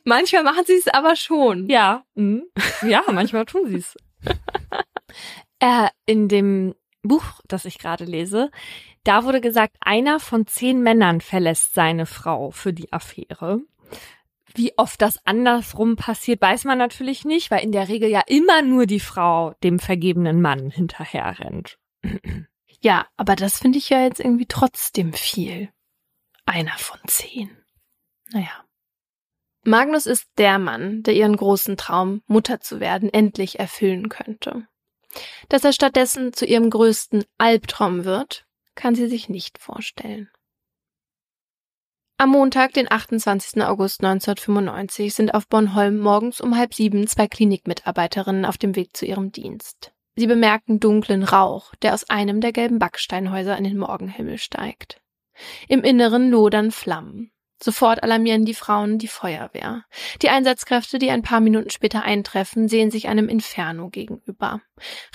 Manchmal machen sie es aber schon. Ja, mh. ja, manchmal tun sie es. äh, in dem Buch, das ich gerade lese, da wurde gesagt, einer von zehn Männern verlässt seine Frau für die Affäre. Wie oft das andersrum passiert, weiß man natürlich nicht, weil in der Regel ja immer nur die Frau dem vergebenen Mann hinterher rennt. Ja, aber das finde ich ja jetzt irgendwie trotzdem viel. Einer von zehn. Naja. Magnus ist der Mann, der ihren großen Traum, Mutter zu werden, endlich erfüllen könnte. Dass er stattdessen zu ihrem größten Albtraum wird, kann sie sich nicht vorstellen. Am Montag, den achtundzwanzigsten August neunzehnhundertfünfundneunzig, sind auf Bornholm morgens um halb sieben zwei Klinikmitarbeiterinnen auf dem Weg zu ihrem Dienst. Sie bemerken dunklen Rauch, der aus einem der gelben Backsteinhäuser in den Morgenhimmel steigt. Im Inneren lodern Flammen. Sofort alarmieren die Frauen die Feuerwehr. Die Einsatzkräfte, die ein paar Minuten später eintreffen, sehen sich einem Inferno gegenüber.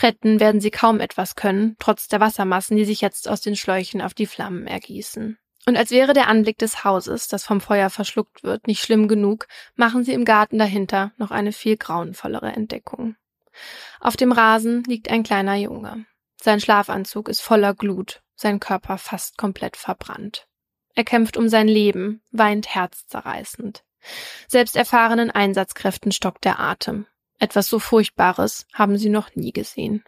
Retten werden sie kaum etwas können, trotz der Wassermassen, die sich jetzt aus den Schläuchen auf die Flammen ergießen. Und als wäre der Anblick des Hauses, das vom Feuer verschluckt wird, nicht schlimm genug, machen sie im Garten dahinter noch eine viel grauenvollere Entdeckung. Auf dem Rasen liegt ein kleiner Junge. Sein Schlafanzug ist voller Glut, sein Körper fast komplett verbrannt. Er kämpft um sein Leben, weint herzzerreißend. Selbst erfahrenen Einsatzkräften stockt der Atem. Etwas so Furchtbares haben sie noch nie gesehen.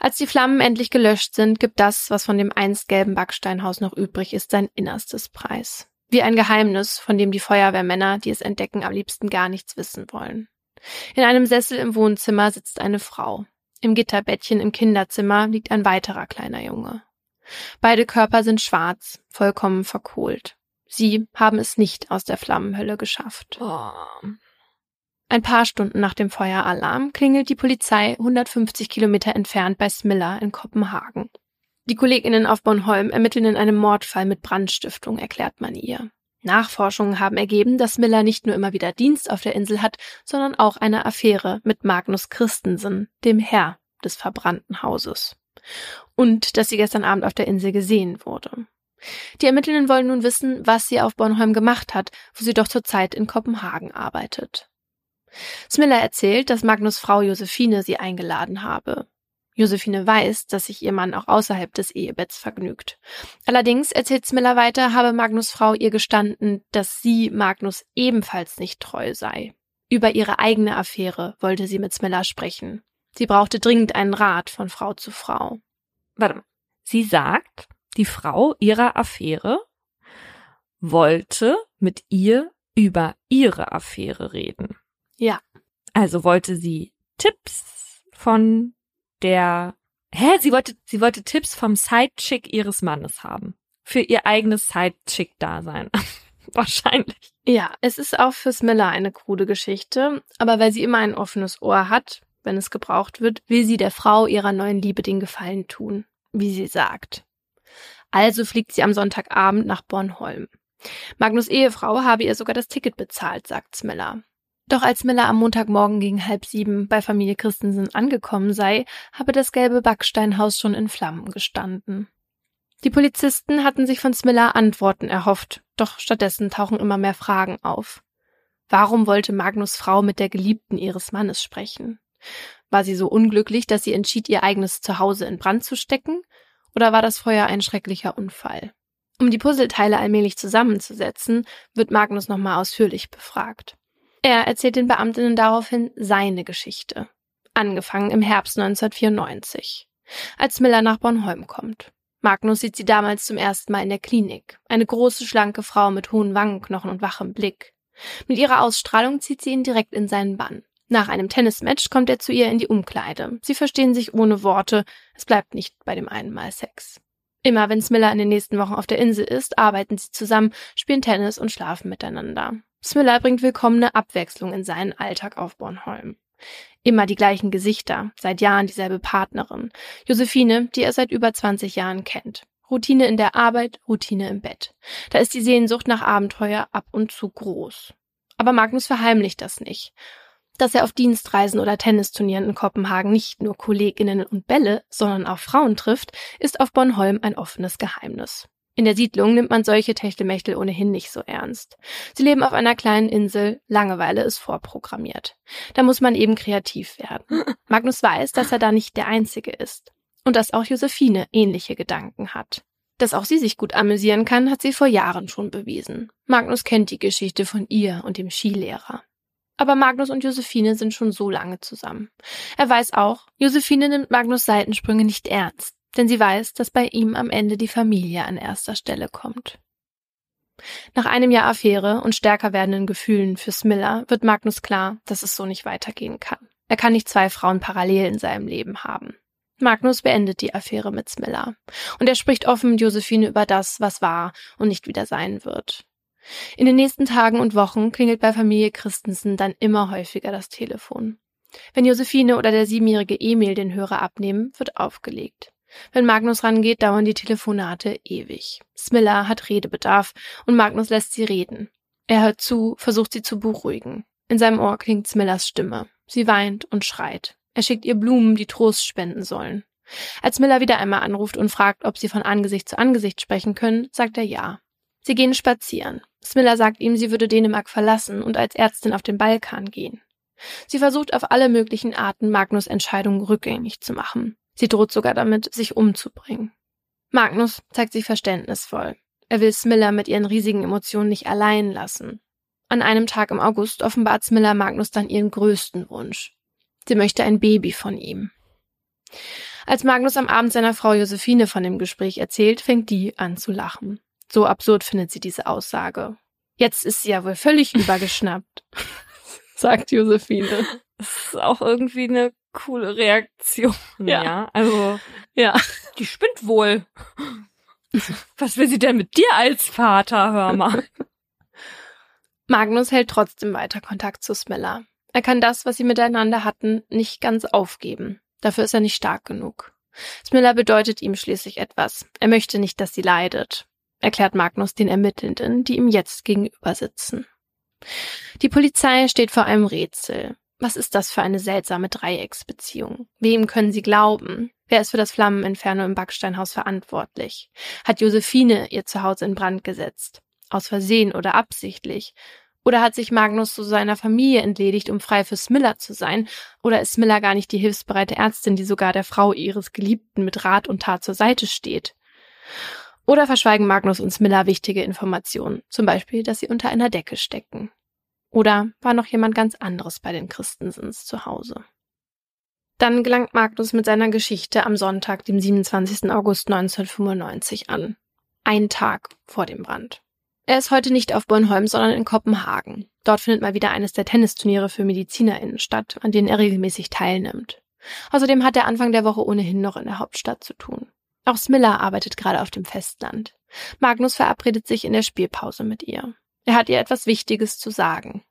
Als die Flammen endlich gelöscht sind, gibt das, was von dem einst gelben Backsteinhaus noch übrig ist, sein Innerstes preis. Wie ein Geheimnis, von dem die Feuerwehrmänner, die es entdecken, am liebsten gar nichts wissen wollen. In einem Sessel im Wohnzimmer sitzt eine Frau. Im Gitterbettchen im Kinderzimmer liegt ein weiterer kleiner Junge. Beide Körper sind schwarz, vollkommen verkohlt. Sie haben es nicht aus der Flammenhölle geschafft. Oh. Ein paar Stunden nach dem Feueralarm klingelt die Polizei hundertfünfzig Kilometer entfernt bei Smilla in Kopenhagen. Die KollegInnen auf Bornholm ermitteln in einem Mordfall mit Brandstiftung, erklärt man ihr. Nachforschungen haben ergeben, dass Smilla nicht nur immer wieder Dienst auf der Insel hat, sondern auch eine Affäre mit Magnus Christensen, dem Herr des verbrannten Hauses. Und dass sie gestern Abend auf der Insel gesehen wurde. Die Ermittlenden wollen nun wissen, was sie auf Bornholm gemacht hat, wo sie doch zurzeit in Kopenhagen arbeitet. Smilla erzählt, dass Magnus' Frau Josephine sie eingeladen habe. Josephine weiß, dass sich ihr Mann auch außerhalb des Ehebetts vergnügt. Allerdings, erzählt Smilla weiter, habe Magnus' Frau ihr gestanden, dass sie Magnus ebenfalls nicht treu sei. Über ihre eigene Affäre wollte sie mit Smilla sprechen. Sie brauchte dringend einen Rat von Frau zu Frau. Warte mal. Sie sagt, die Frau ihrer Affäre wollte mit ihr über ihre Affäre reden. Ja. Also wollte sie Tipps von der... Hä? Sie wollte, sie wollte Tipps vom Sidechick ihres Mannes haben. Für ihr eigenes Sidechick-Dasein. Wahrscheinlich. Ja, es ist auch für Smilla eine krude Geschichte. Aber weil sie immer ein offenes Ohr hat... wenn es gebraucht wird, will sie der Frau ihrer neuen Liebe den Gefallen tun, wie sie sagt. Also fliegt sie am Sonntagabend nach Bornholm. Magnus' Ehefrau habe ihr sogar das Ticket bezahlt, sagt Smilla. Doch als Smilla am Montagmorgen gegen halb sieben bei Familie Christensen angekommen sei, habe das gelbe Backsteinhaus schon in Flammen gestanden. Die Polizisten hatten sich von Smilla Antworten erhofft, doch stattdessen tauchen immer mehr Fragen auf. Warum wollte Magnus' Frau mit der Geliebten ihres Mannes sprechen? War sie so unglücklich, dass sie entschied, ihr eigenes Zuhause in Brand zu stecken? Oder war das Feuer ein schrecklicher Unfall? Um die Puzzleteile allmählich zusammenzusetzen, wird Magnus nochmal ausführlich befragt. Er erzählt den Beamtinnen daraufhin seine Geschichte, angefangen im Herbst neunzehnhundertvierundneunzig, als Smilla nach Bornholm kommt. Magnus sieht sie damals zum ersten Mal in der Klinik, eine große, schlanke Frau mit hohen Wangenknochen und wachem Blick. Mit ihrer Ausstrahlung zieht sie ihn direkt in seinen Bann. Nach einem Tennismatch kommt er zu ihr in die Umkleide. Sie verstehen sich ohne Worte, es bleibt nicht bei dem einen Mal Sex. Immer wenn Smilla in den nächsten Wochen auf der Insel ist, arbeiten sie zusammen, spielen Tennis und schlafen miteinander. Smilla bringt willkommene Abwechslung in seinen Alltag auf Bornholm. Immer die gleichen Gesichter, seit Jahren dieselbe Partnerin. Josephine, die er seit über zwanzig Jahren kennt. Routine in der Arbeit, Routine im Bett. Da ist die Sehnsucht nach Abenteuer ab und zu groß. Aber Magnus verheimlicht das nicht. Dass er auf Dienstreisen oder Tennisturnieren in Kopenhagen nicht nur Kolleginnen und Bälle, sondern auch Frauen trifft, ist auf Bornholm ein offenes Geheimnis. In der Siedlung nimmt man solche Techtelmechtel ohnehin nicht so ernst. Sie leben auf einer kleinen Insel, Langeweile ist vorprogrammiert. Da muss man eben kreativ werden. Magnus weiß, dass er da nicht der Einzige ist. Und dass auch Josephine ähnliche Gedanken hat. Dass auch sie sich gut amüsieren kann, hat sie vor Jahren schon bewiesen. Magnus kennt die Geschichte von ihr und dem Skilehrer. Aber Magnus und Josephine sind schon so lange zusammen. Er weiß auch, Josephine nimmt Magnus' Seitensprünge nicht ernst, denn sie weiß, dass bei ihm am Ende die Familie an erster Stelle kommt. Nach einem Jahr Affäre und stärker werdenden Gefühlen für Smilla wird Magnus klar, dass es so nicht weitergehen kann. Er kann nicht zwei Frauen parallel in seinem Leben haben. Magnus beendet die Affäre mit Smilla. Und er spricht offen mit Josephine über das, was war und nicht wieder sein wird. In den nächsten Tagen und Wochen klingelt bei Familie Christensen dann immer häufiger das Telefon. Wenn Josephine oder der siebenjährige Emil den Hörer abnehmen, wird aufgelegt. Wenn Magnus rangeht, dauern die Telefonate ewig. Smilla hat Redebedarf und Magnus lässt sie reden. Er hört zu, versucht sie zu beruhigen. In seinem Ohr klingt Smillas Stimme. Sie weint und schreit. Er schickt ihr Blumen, die Trost spenden sollen. Als Smilla wieder einmal anruft und fragt, ob sie von Angesicht zu Angesicht sprechen können, sagt er ja. Sie gehen spazieren. Smilla sagt ihm, sie würde Dänemark verlassen und als Ärztin auf den Balkan gehen. Sie versucht auf alle möglichen Arten, Magnus' Entscheidung rückgängig zu machen. Sie droht sogar damit, sich umzubringen. Magnus zeigt sich verständnisvoll. Er will Smilla mit ihren riesigen Emotionen nicht allein lassen. An einem Tag im August offenbart Smilla Magnus dann ihren größten Wunsch. Sie möchte ein Baby von ihm. Als Magnus am Abend seiner Frau Josephine von dem Gespräch erzählt, fängt die an zu lachen. So absurd findet sie diese Aussage. Jetzt ist sie ja wohl völlig übergeschnappt, sagt Josephine. Das ist auch irgendwie eine coole Reaktion. Ja, ja, also ja, die spinnt wohl. Was will sie denn mit dir als Vater, hör mal? Magnus hält trotzdem weiter Kontakt zu Smilla. Er kann das, was sie miteinander hatten, nicht ganz aufgeben. Dafür ist er nicht stark genug. Smilla bedeutet ihm schließlich etwas. Er möchte nicht, dass sie leidet, erklärt Magnus den Ermittelnden, die ihm jetzt gegenüber sitzen. Die Polizei steht vor einem Rätsel. Was ist das für eine seltsame Dreiecksbeziehung? Wem können sie glauben? Wer ist für das Flammeninferno im Backsteinhaus verantwortlich? Hat Josephine ihr Zuhause in Brand gesetzt? Aus Versehen oder absichtlich? Oder hat sich Magnus zu seiner Familie entledigt, um frei für Smilla zu sein? Oder ist Smilla gar nicht die hilfsbereite Ärztin, die sogar der Frau ihres Geliebten mit Rat und Tat zur Seite steht? Oder verschweigen Magnus und Smilla wichtige Informationen, zum Beispiel, dass sie unter einer Decke stecken? Oder war noch jemand ganz anderes bei den Christensens zu Hause? Dann gelangt Magnus mit seiner Geschichte am Sonntag, dem siebenundzwanzigsten August neunzehnhundertfünfundneunzig an. Ein Tag vor dem Brand. Er ist heute nicht auf Bornholm, sondern in Kopenhagen. Dort findet mal wieder eines der Tennisturniere für MedizinerInnen statt, an denen er regelmäßig teilnimmt. Außerdem hat er Anfang der Woche ohnehin noch in der Hauptstadt zu tun. Auch Smilla arbeitet gerade auf dem Festland. Magnus verabredet sich in der Spielpause mit ihr. Er hat ihr etwas Wichtiges zu sagen.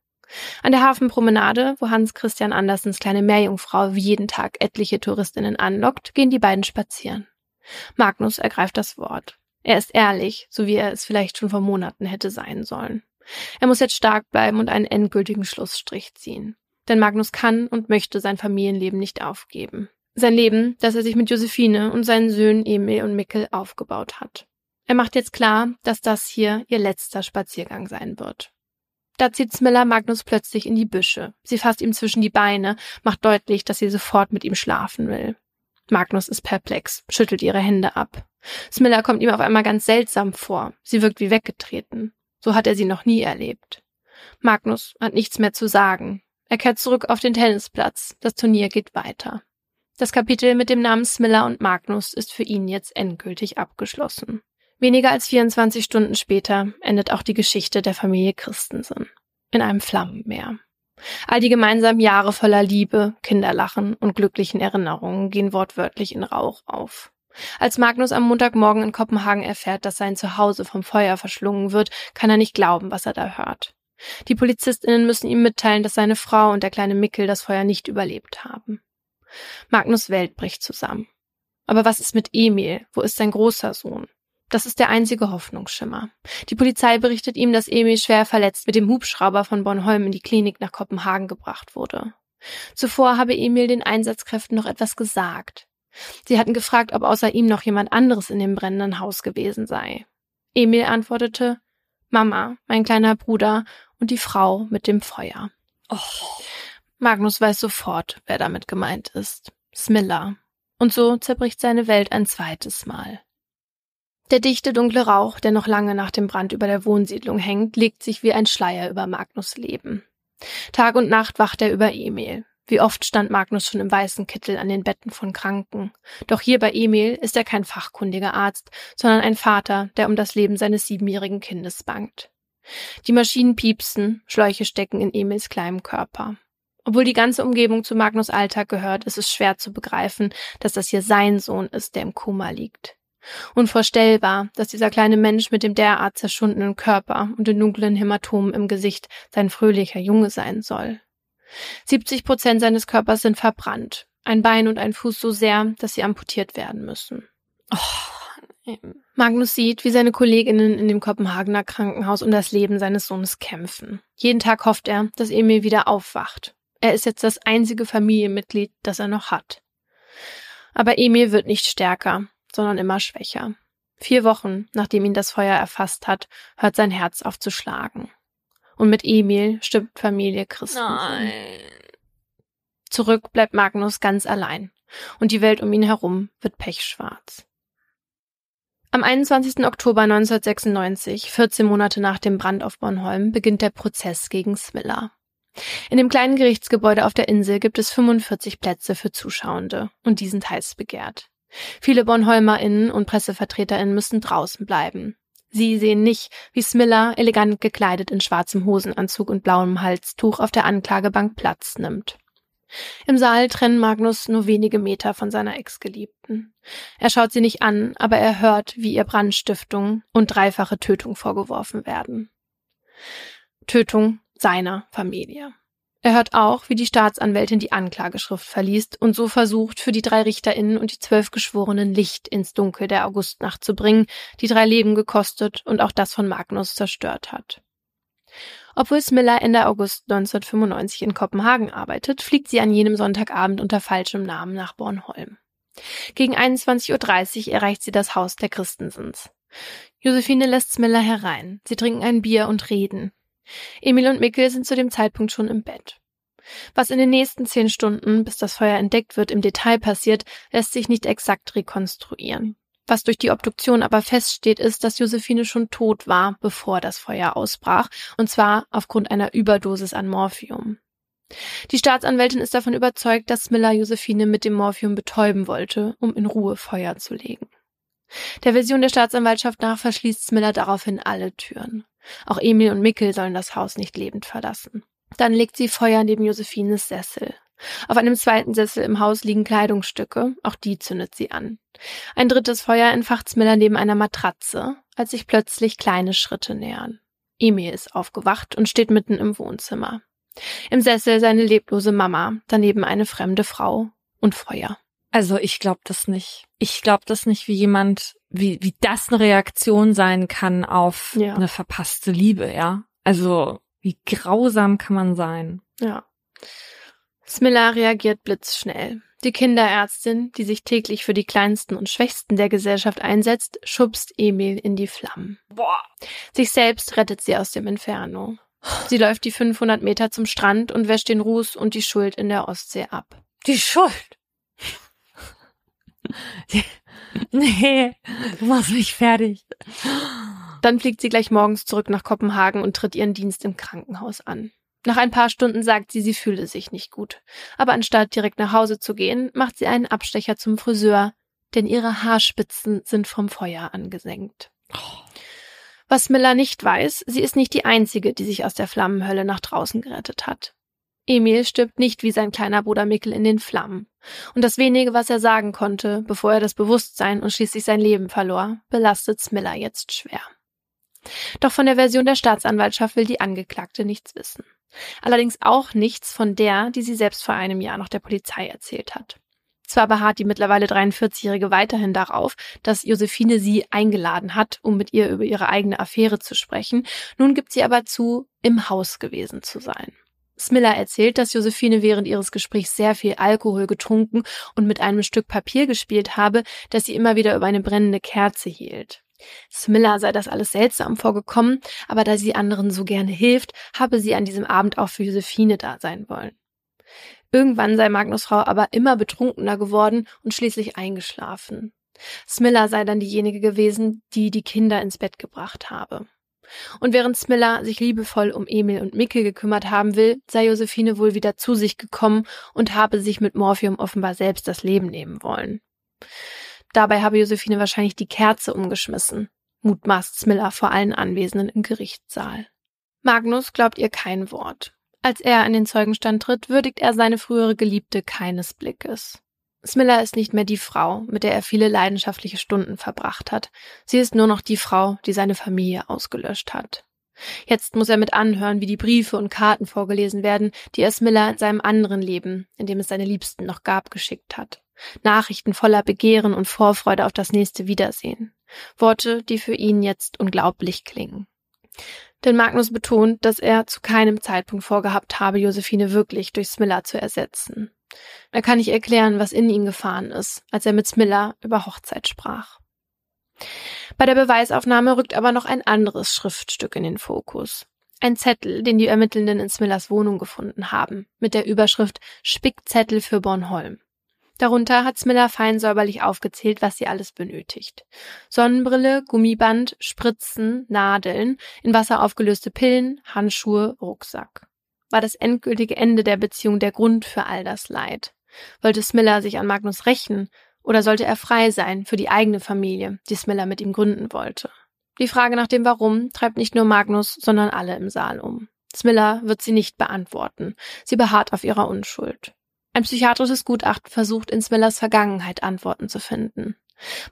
An der Hafenpromenade, wo Hans Christian Andersens kleine Meerjungfrau wie jeden Tag etliche Touristinnen anlockt, gehen die beiden spazieren. Magnus ergreift das Wort. Er ist ehrlich, so wie er es vielleicht schon vor Monaten hätte sein sollen. Er muss jetzt stark bleiben und einen endgültigen Schlussstrich ziehen. Denn Magnus kann und möchte sein Familienleben nicht aufgeben. Sein Leben, das er sich mit Josephine und seinen Söhnen Emil und Mikkel aufgebaut hat. Er macht jetzt klar, dass das hier ihr letzter Spaziergang sein wird. Da zieht Smilla Magnus plötzlich in die Büsche. Sie fasst ihm zwischen die Beine, macht deutlich, dass sie sofort mit ihm schlafen will. Magnus ist perplex, schüttelt ihre Hände ab. Smilla kommt ihm auf einmal ganz seltsam vor. Sie wirkt wie weggetreten. So hat er sie noch nie erlebt. Magnus hat nichts mehr zu sagen. Er kehrt zurück auf den Tennisplatz. Das Turnier geht weiter. Das Kapitel mit dem Namen Smilla und Magnus ist für ihn jetzt endgültig abgeschlossen. Weniger als vierundzwanzig Stunden später endet auch die Geschichte der Familie Christensen. In einem Flammenmeer. All die gemeinsamen Jahre voller Liebe, Kinderlachen und glücklichen Erinnerungen gehen wortwörtlich in Rauch auf. Als Magnus am Montagmorgen in Kopenhagen erfährt, dass sein Zuhause vom Feuer verschlungen wird, kann er nicht glauben, was er da hört. Die PolizistInnen müssen ihm mitteilen, dass seine Frau und der kleine Mikkel das Feuer nicht überlebt haben. Magnus' Welt bricht zusammen. Aber was ist mit Emil? Wo ist sein großer Sohn? Das ist der einzige Hoffnungsschimmer. Die Polizei berichtet ihm, dass Emil schwer verletzt mit dem Hubschrauber von Bornholm in die Klinik nach Kopenhagen gebracht wurde. Zuvor habe Emil den Einsatzkräften noch etwas gesagt. Sie hatten gefragt, ob außer ihm noch jemand anderes in dem brennenden Haus gewesen sei. Emil antwortete, Mama, mein kleiner Bruder und die Frau mit dem Feuer. Oh. Magnus weiß sofort, wer damit gemeint ist. Smilla. Und so zerbricht seine Welt ein zweites Mal. Der dichte, dunkle Rauch, der noch lange nach dem Brand über der Wohnsiedlung hängt, legt sich wie ein Schleier über Magnus' Leben. Tag und Nacht wacht er über Emil. Wie oft stand Magnus schon im weißen Kittel an den Betten von Kranken. Doch hier bei Emil ist er kein fachkundiger Arzt, sondern ein Vater, der um das Leben seines siebenjährigen Kindes bangt. Die Maschinen piepsen, Schläuche stecken in Emils kleinem Körper. Obwohl die ganze Umgebung zu Magnus' Alltag gehört, ist es schwer zu begreifen, dass das hier sein Sohn ist, der im Koma liegt. Unvorstellbar, dass dieser kleine Mensch mit dem derart zerschundenen Körper und den dunklen Hämatomen im Gesicht sein fröhlicher Junge sein soll. siebzig Prozent seines Körpers sind verbrannt, ein Bein und ein Fuß so sehr, dass sie amputiert werden müssen. Oh. Magnus sieht, wie seine Kolleginnen in dem Kopenhagener Krankenhaus um das Leben seines Sohnes kämpfen. Jeden Tag hofft er, dass Emil wieder aufwacht. Er ist jetzt das einzige Familienmitglied, das er noch hat. Aber Emil wird nicht stärker, sondern immer schwächer. Vier Wochen, nachdem ihn das Feuer erfasst hat, hört sein Herz auf zu schlagen. Und mit Emil stirbt Familie Christensen. Nein. Zurück bleibt Magnus ganz allein. Und die Welt um ihn herum wird pechschwarz. Am einundzwanzigsten Oktober neunzehnhundertsechsundneunzig, vierzehn Monate nach dem Brand auf Bornholm, beginnt der Prozess gegen Smilla. In dem kleinen Gerichtsgebäude auf der Insel gibt es fünfundvierzig Plätze für Zuschauende. Und die sind heiß begehrt. Viele BornholmerInnen und PressevertreterInnen müssen draußen bleiben. Sie sehen nicht, wie Smilla, elegant gekleidet in schwarzem Hosenanzug und blauem Halstuch, auf der Anklagebank Platz nimmt. Im Saal trennen Magnus nur wenige Meter von seiner Ex-Geliebten. Er schaut sie nicht an, aber er hört, wie ihr Brandstiftung und dreifache Tötung vorgeworfen werden. Tötung seiner Familie. Er hört auch, wie die Staatsanwältin die Anklageschrift verliest und so versucht, für die drei RichterInnen und die zwölf Geschworenen Licht ins Dunkel der Augustnacht zu bringen, die drei Leben gekostet und auch das von Magnus zerstört hat. Obwohl Smilla Ende August neunzehnhundertfünfundneunzig in Kopenhagen arbeitet, fliegt sie an jenem Sonntagabend unter falschem Namen nach Bornholm. Gegen einundzwanzig Uhr dreißig erreicht sie das Haus der Christensens. Josephine lässt Smilla herein. Sie trinken ein Bier und reden. Emil und Mikkel sind zu dem Zeitpunkt schon im Bett. Was in den nächsten zehn Stunden, bis das Feuer entdeckt wird, im Detail passiert, lässt sich nicht exakt rekonstruieren. Was durch die Obduktion aber feststeht, ist, dass Josephine schon tot war, bevor das Feuer ausbrach, und zwar aufgrund einer Überdosis an Morphium. Die Staatsanwältin ist davon überzeugt, dass Smilla Josephine mit dem Morphium betäuben wollte, um in Ruhe Feuer zu legen. Der Version der Staatsanwaltschaft nach verschließt Smilla daraufhin alle Türen. Auch Emil und Mikkel sollen das Haus nicht lebend verlassen. Dann legt sie Feuer neben Josephines Sessel. Auf einem zweiten Sessel im Haus liegen Kleidungsstücke, auch die zündet sie an. Ein drittes Feuer entfacht Smilla neben einer Matratze, als sich plötzlich kleine Schritte nähern. Emil ist aufgewacht und steht mitten im Wohnzimmer. Im Sessel seine leblose Mama, daneben eine fremde Frau und Feuer. Also ich glaube das nicht. Ich glaube das nicht, wie jemand, wie wie das eine Reaktion sein kann auf ja. eine verpasste Liebe, ja. Also wie grausam kann man sein? Ja. Smilla reagiert blitzschnell. Die Kinderärztin, die sich täglich für die Kleinsten und Schwächsten der Gesellschaft einsetzt, schubst Emil in die Flammen. Boah. Sich selbst rettet sie aus dem Inferno. Sie läuft die fünfhundert Meter zum Strand und wäscht den Ruß und die Schuld in der Ostsee ab. Die Schuld? Nee, du machst mich fertig. Dann fliegt sie gleich morgens zurück nach Kopenhagen und tritt ihren Dienst im Krankenhaus an. Nach ein paar Stunden sagt sie, sie fühle sich nicht gut. Aber anstatt direkt nach Hause zu gehen, macht sie einen Abstecher zum Friseur, denn ihre Haarspitzen sind vom Feuer angesenkt. Oh. Was Smilla nicht weiß, sie ist nicht die Einzige, die sich aus der Flammenhölle nach draußen gerettet hat. Emil stirbt nicht wie sein kleiner Bruder Mikkel in den Flammen. Und das Wenige, was er sagen konnte, bevor er das Bewusstsein und schließlich sein Leben verlor, belastet Smilla jetzt schwer. Doch von der Version der Staatsanwaltschaft will die Angeklagte nichts wissen. Allerdings auch nichts von der, die sie selbst vor einem Jahr noch der Polizei erzählt hat. Zwar beharrt die mittlerweile dreiundvierzigjährige weiterhin darauf, dass Josephine sie eingeladen hat, um mit ihr über ihre eigene Affäre zu sprechen. Nun gibt sie aber zu, im Haus gewesen zu sein. Smilla erzählt, dass Josephine während ihres Gesprächs sehr viel Alkohol getrunken und mit einem Stück Papier gespielt habe, das sie immer wieder über eine brennende Kerze hielt. Smilla sei das alles seltsam vorgekommen, aber da sie anderen so gerne hilft, habe sie an diesem Abend auch für Josephine da sein wollen. Irgendwann sei Magnus Frau aber immer betrunkener geworden und schließlich eingeschlafen. Smilla sei dann diejenige gewesen, die die Kinder ins Bett gebracht habe. Und während Smilla sich liebevoll um Emil und Mikkel gekümmert haben will, sei Josephine wohl wieder zu sich gekommen und habe sich mit Morphium offenbar selbst das Leben nehmen wollen. Dabei habe Josephine wahrscheinlich die Kerze umgeschmissen, mutmaßt Smilla vor allen Anwesenden im Gerichtssaal. Magnus glaubt ihr kein Wort. Als er in den Zeugenstand tritt, würdigt er seine frühere Geliebte keines Blickes. Smilla ist nicht mehr die Frau, mit der er viele leidenschaftliche Stunden verbracht hat. Sie ist nur noch die Frau, die seine Familie ausgelöscht hat. Jetzt muss er mit anhören, wie die Briefe und Karten vorgelesen werden, die er Smilla in seinem anderen Leben, in dem es seine Liebsten noch gab, geschickt hat. Nachrichten voller Begehren und Vorfreude auf das nächste Wiedersehen. Worte, die für ihn jetzt unglaublich klingen. Denn Magnus betont, dass er zu keinem Zeitpunkt vorgehabt habe, Josephine wirklich durch Smilla zu ersetzen. Er kann nicht erklären, was in ihn gefahren ist, als er mit Smilla über Hochzeit sprach. Bei der Beweisaufnahme rückt aber noch ein anderes Schriftstück in den Fokus. Ein Zettel, den die Ermittelnden in Smillas Wohnung gefunden haben, mit der Überschrift »Spickzettel für Bornholm«. Darunter hat Smilla fein säuberlich aufgezählt, was sie alles benötigt. Sonnenbrille, Gummiband, Spritzen, Nadeln, in Wasser aufgelöste Pillen, Handschuhe, Rucksack. War das endgültige Ende der Beziehung der Grund für all das Leid? Wollte Smilla sich an Magnus rächen? Oder sollte er frei sein für die eigene Familie, die Smilla mit ihm gründen wollte? Die Frage nach dem Warum treibt nicht nur Magnus, sondern alle im Saal um. Smilla wird sie nicht beantworten. Sie beharrt auf ihrer Unschuld. Ein psychiatrisches Gutachten versucht, in Smillas Vergangenheit Antworten zu finden.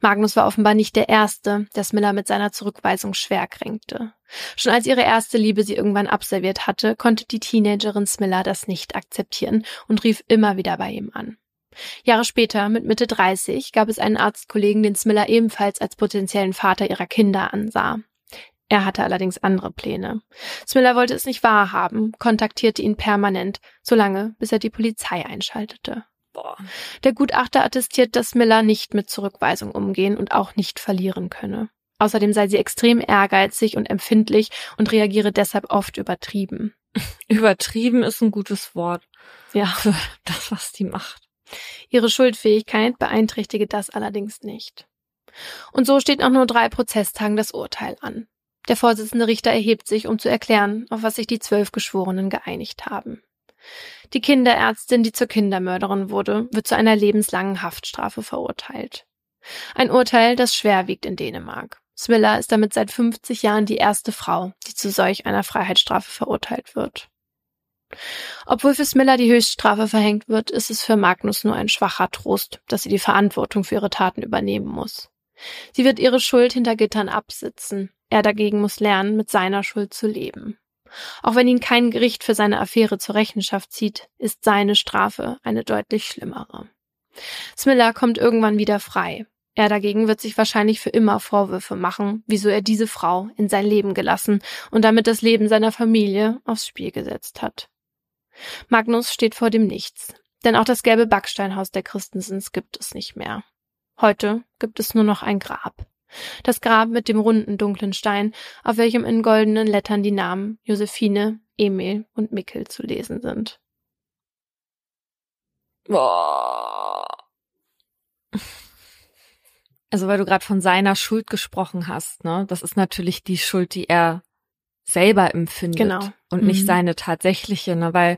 Magnus war offenbar nicht der Erste, der Smilla mit seiner Zurückweisung schwer kränkte. Schon als ihre erste Liebe sie irgendwann abserviert hatte, konnte die Teenagerin Smilla das nicht akzeptieren und rief immer wieder bei ihm an. Jahre später, mit Mitte dreißig, gab es einen Arztkollegen, den Smilla ebenfalls als potenziellen Vater ihrer Kinder ansah. Er hatte allerdings andere Pläne. Smilla wollte es nicht wahrhaben, kontaktierte ihn permanent, solange bis er die Polizei einschaltete. Boah. Der Gutachter attestiert, dass Smilla nicht mit Zurückweisung umgehen und auch nicht verlieren könne. Außerdem sei sie extrem ehrgeizig und empfindlich und reagiere deshalb oft übertrieben. Übertrieben ist ein gutes Wort. Ja, für das, was die macht. Ihre Schuldfähigkeit beeinträchtige das allerdings nicht. Und so steht nach nur drei Prozesstagen das Urteil an. Der vorsitzende Richter erhebt sich, um zu erklären, auf was sich die zwölf Geschworenen geeinigt haben. Die Kinderärztin, die zur Kindermörderin wurde, wird zu einer lebenslangen Haftstrafe verurteilt. Ein Urteil, das schwer wiegt in Dänemark. Smilla ist damit seit fünfzig Jahren die erste Frau, die zu solch einer Freiheitsstrafe verurteilt wird. Obwohl für Smilla die Höchststrafe verhängt wird, ist es für Magnus nur ein schwacher Trost, dass sie die Verantwortung für ihre Taten übernehmen muss. Sie wird ihre Schuld hinter Gittern absitzen. Er dagegen muss lernen, mit seiner Schuld zu leben. Auch wenn ihn kein Gericht für seine Affäre zur Rechenschaft zieht, ist seine Strafe eine deutlich schlimmere. Smilla kommt irgendwann wieder frei. Er dagegen wird sich wahrscheinlich für immer Vorwürfe machen, wieso er diese Frau in sein Leben gelassen und damit das Leben seiner Familie aufs Spiel gesetzt hat. Magnus steht vor dem Nichts, denn auch das gelbe Backsteinhaus der Christensens gibt es nicht mehr. Heute gibt es nur noch ein Grab. Das Grab mit dem runden, dunklen Stein, auf welchem in goldenen Lettern die Namen Josephine, Emil und Mikkel zu lesen sind. Boah. Also weil du gerade von seiner Schuld gesprochen hast, ne? Das ist natürlich die Schuld, die er selber empfindet, genau, und mhm. nicht seine tatsächliche, ne? Weil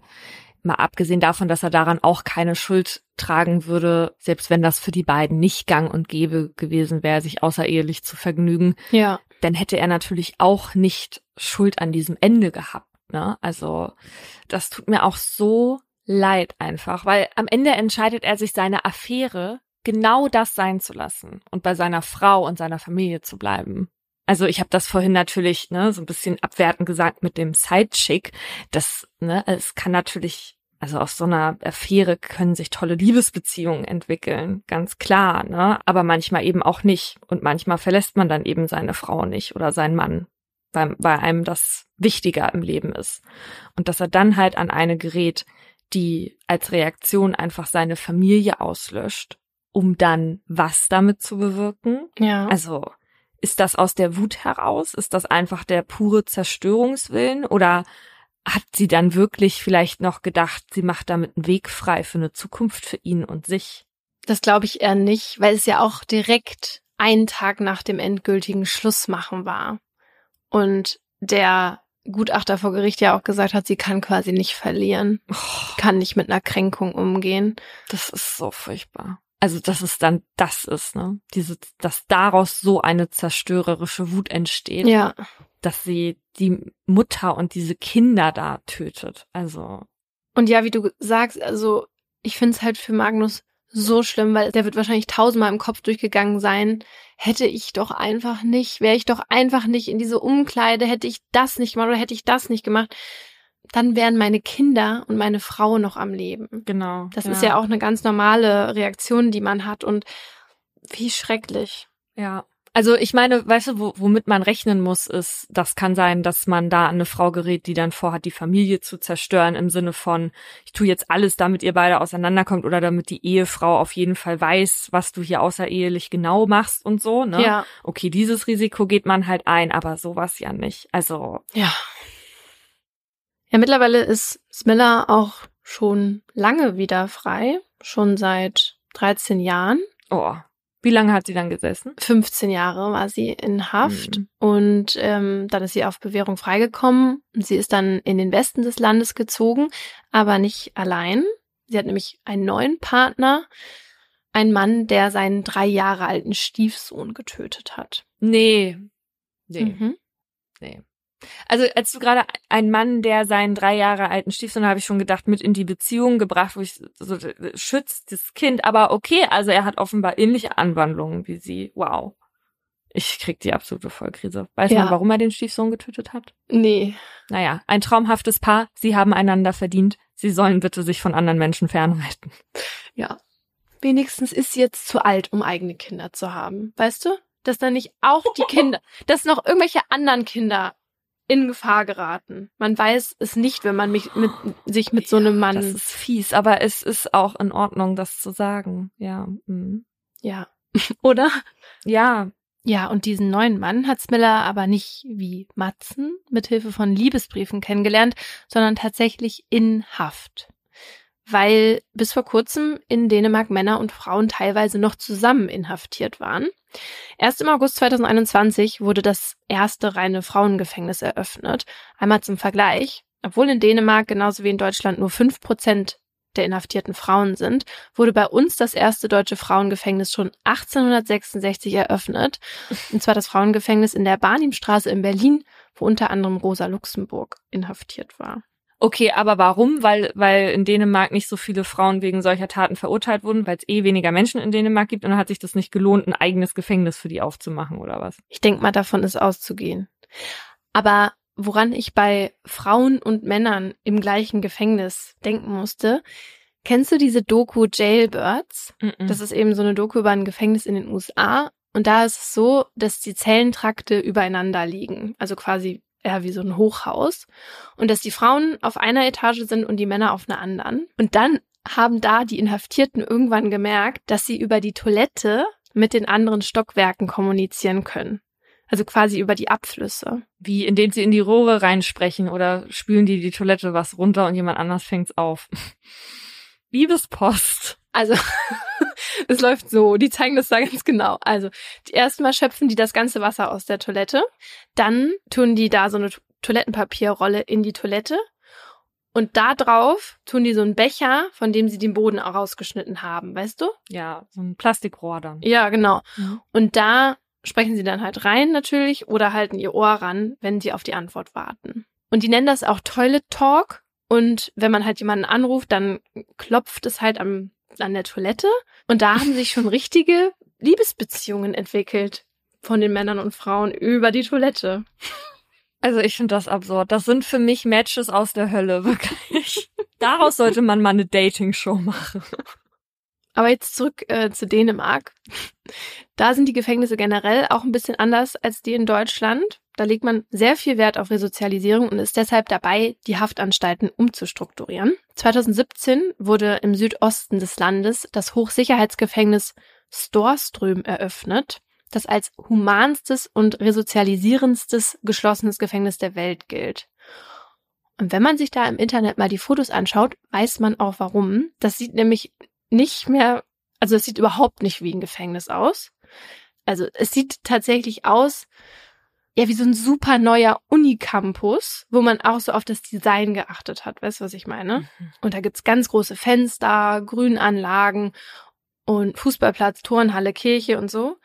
mal abgesehen davon, dass er daran auch keine Schuld tragen würde, selbst wenn das für die beiden nicht gang und gäbe gewesen wäre, sich außerehelich zu vergnügen, ja, dann hätte er natürlich auch nicht Schuld an diesem Ende gehabt, ne? Also das tut mir auch so leid einfach, weil am Ende entscheidet er sich, seine Affäre genau das sein zu lassen und bei seiner Frau und seiner Familie zu bleiben. Also ich habe das vorhin natürlich, ne, so ein bisschen abwertend gesagt mit dem Sidechick. Das, ne, es kann natürlich, also aus so einer Affäre können sich tolle Liebesbeziehungen entwickeln, ganz klar, ne? Aber manchmal eben auch nicht. Und manchmal verlässt man dann eben seine Frau nicht oder seinen Mann, weil, weil einem das wichtiger im Leben ist. Und dass er dann halt an eine gerät, die als Reaktion einfach seine Familie auslöscht, um dann was damit zu bewirken. Ja. Also ist das aus der Wut heraus? Ist das einfach der pure Zerstörungswillen? Oder hat sie dann wirklich vielleicht noch gedacht, sie macht damit einen Weg frei für eine Zukunft für ihn und sich? Das glaube ich eher nicht, weil es ja auch direkt einen Tag nach dem endgültigen Schlussmachen war. Und der Gutachter vor Gericht ja auch gesagt hat, sie kann quasi nicht verlieren, oh. kann nicht mit einer Kränkung umgehen. Das ist so furchtbar. Also, dass es dann das ist, ne? Diese, dass daraus so eine zerstörerische Wut entsteht, ja, dass sie die Mutter und diese Kinder da tötet. Also. Und ja, wie du sagst, also ich finde es halt für Magnus so schlimm, weil der wird wahrscheinlich tausendmal im Kopf durchgegangen sein. Hätte ich doch einfach nicht, wäre ich doch einfach nicht in diese Umkleide, hätte ich das nicht gemacht oder hätte ich das nicht gemacht, dann wären meine Kinder und meine Frau noch am Leben. Genau. Das ja. ist ja auch eine ganz normale Reaktion, die man hat, und wie schrecklich. Ja. Also ich meine, weißt du, wo, womit man rechnen muss, ist, das kann sein, dass man da an eine Frau gerät, die dann vorhat, die Familie zu zerstören, im Sinne von, ich tue jetzt alles, damit ihr beide auseinanderkommt oder damit die Ehefrau auf jeden Fall weiß, was du hier außerehelich genau machst und so, ne? Ja. Okay, dieses Risiko geht man halt ein, aber sowas ja nicht. Also. Ja. Ja, mittlerweile ist Smilla auch schon lange wieder frei, schon seit dreizehn Jahren. Oh, wie lange hat sie dann gesessen? fünfzehn Jahre war sie in Haft, mhm. und ähm, dann ist sie auf Bewährung freigekommen. Sie ist dann in den Westen des Landes gezogen, aber nicht allein. Sie hat nämlich einen neuen Partner, einen Mann, der seinen drei Jahre alten Stiefsohn getötet hat. Nee, nee, mhm. nee. Also als du gerade einen Mann, der seinen drei Jahre alten Stiefsohn, habe ich schon gedacht, mit in die Beziehung gebracht, wo ich so, schützt das Kind, aber okay, also er hat offenbar ähnliche Anwandlungen wie sie. Wow. Ich krieg die absolute Vollkrise. Weiß ja. man, warum er den Stiefsohn getötet hat? Nee. Naja, ein traumhaftes Paar, sie haben einander verdient, sie sollen bitte sich von anderen Menschen fernhalten. Ja, wenigstens ist sie jetzt zu alt, um eigene Kinder zu haben, weißt du? Dass dann nicht auch die Kinder, dass noch irgendwelche anderen Kinder in Gefahr geraten. Man weiß es nicht, wenn man mich mit, sich mit so einem Mann... Ja, das ist fies, aber es ist auch in Ordnung, das zu sagen. Ja. Mhm. Ja. Oder? Ja. Ja, und diesen neuen Mann hat Smilla aber nicht wie Madsen mithilfe von Liebesbriefen kennengelernt, sondern tatsächlich in Haft. Weil bis vor kurzem in Dänemark Männer und Frauen teilweise noch zusammen inhaftiert waren. Erst im August zweitausendeinundzwanzig wurde das erste reine Frauengefängnis eröffnet. Einmal zum Vergleich, obwohl in Dänemark genauso wie in Deutschland nur fünf Prozent der inhaftierten Frauen sind, wurde bei uns das erste deutsche Frauengefängnis schon achtzehnhundertsechsundsechzig eröffnet. Und zwar das Frauengefängnis in der Barnimstraße in Berlin, wo unter anderem Rosa Luxemburg inhaftiert war. Okay, aber warum? Weil weil in Dänemark nicht so viele Frauen wegen solcher Taten verurteilt wurden, weil es eh weniger Menschen in Dänemark gibt und dann hat sich das nicht gelohnt, ein eigenes Gefängnis für die aufzumachen oder was? Ich denke mal, davon ist auszugehen. Aber woran ich bei Frauen und Männern im gleichen Gefängnis denken musste. Kennst du diese Doku Jailbirds? Mm-mm. Das ist eben so eine Doku über ein Gefängnis in den U S A. Und da ist es so, dass die Zellentrakte übereinander liegen. Also quasi eher wie so ein Hochhaus. Und dass die Frauen auf einer Etage sind und die Männer auf einer anderen. Und dann haben da die Inhaftierten irgendwann gemerkt, dass sie über die Toilette mit den anderen Stockwerken kommunizieren können. Also quasi über die Abflüsse. Wie, indem sie in die Rohre reinsprechen oder spülen die die Toilette was runter und jemand anders fängt's auf. Liebespost. Also, es läuft so. Die zeigen das da ganz genau. Also, erstmal schöpfen die das ganze Wasser aus der Toilette. Dann tun die da so eine Toilettenpapierrolle in die Toilette. Und da drauf tun die so einen Becher, von dem sie den Boden auch rausgeschnitten haben. Weißt du? Ja, so ein Plastikrohr dann. Ja, genau. Mhm. Und da sprechen sie dann halt rein natürlich oder halten ihr Ohr ran, wenn sie auf die Antwort warten. Und die nennen das auch Toilet Talk. Und wenn man halt jemanden anruft, dann klopft es halt am, an der Toilette. Und da haben sich schon richtige Liebesbeziehungen entwickelt von den Männern und Frauen über die Toilette. Also ich finde das absurd. Das sind für mich Matches aus der Hölle, wirklich. Daraus sollte man mal eine Dating-Show machen. Aber jetzt zurück äh, zu Dänemark. Da sind die Gefängnisse generell auch ein bisschen anders als die in Deutschland. Da legt man sehr viel Wert auf Resozialisierung und ist deshalb dabei, die Haftanstalten umzustrukturieren. zwanzig siebzehn wurde im Südosten des Landes das Hochsicherheitsgefängnis Storström eröffnet, das als humanstes und resozialisierendstes geschlossenes Gefängnis der Welt gilt. Und wenn man sich da im Internet mal die Fotos anschaut, weiß man auch warum. Das sieht nämlich nicht mehr, also es sieht überhaupt nicht wie ein Gefängnis aus. Also es sieht tatsächlich aus, ja, wie so ein super neuer Unicampus, wo man auch so auf das Design geachtet hat. Weißt du, was ich meine? Mhm. Und da gibt's ganz große Fenster, Grünanlagen und Fußballplatz, Turnhalle, Kirche und so.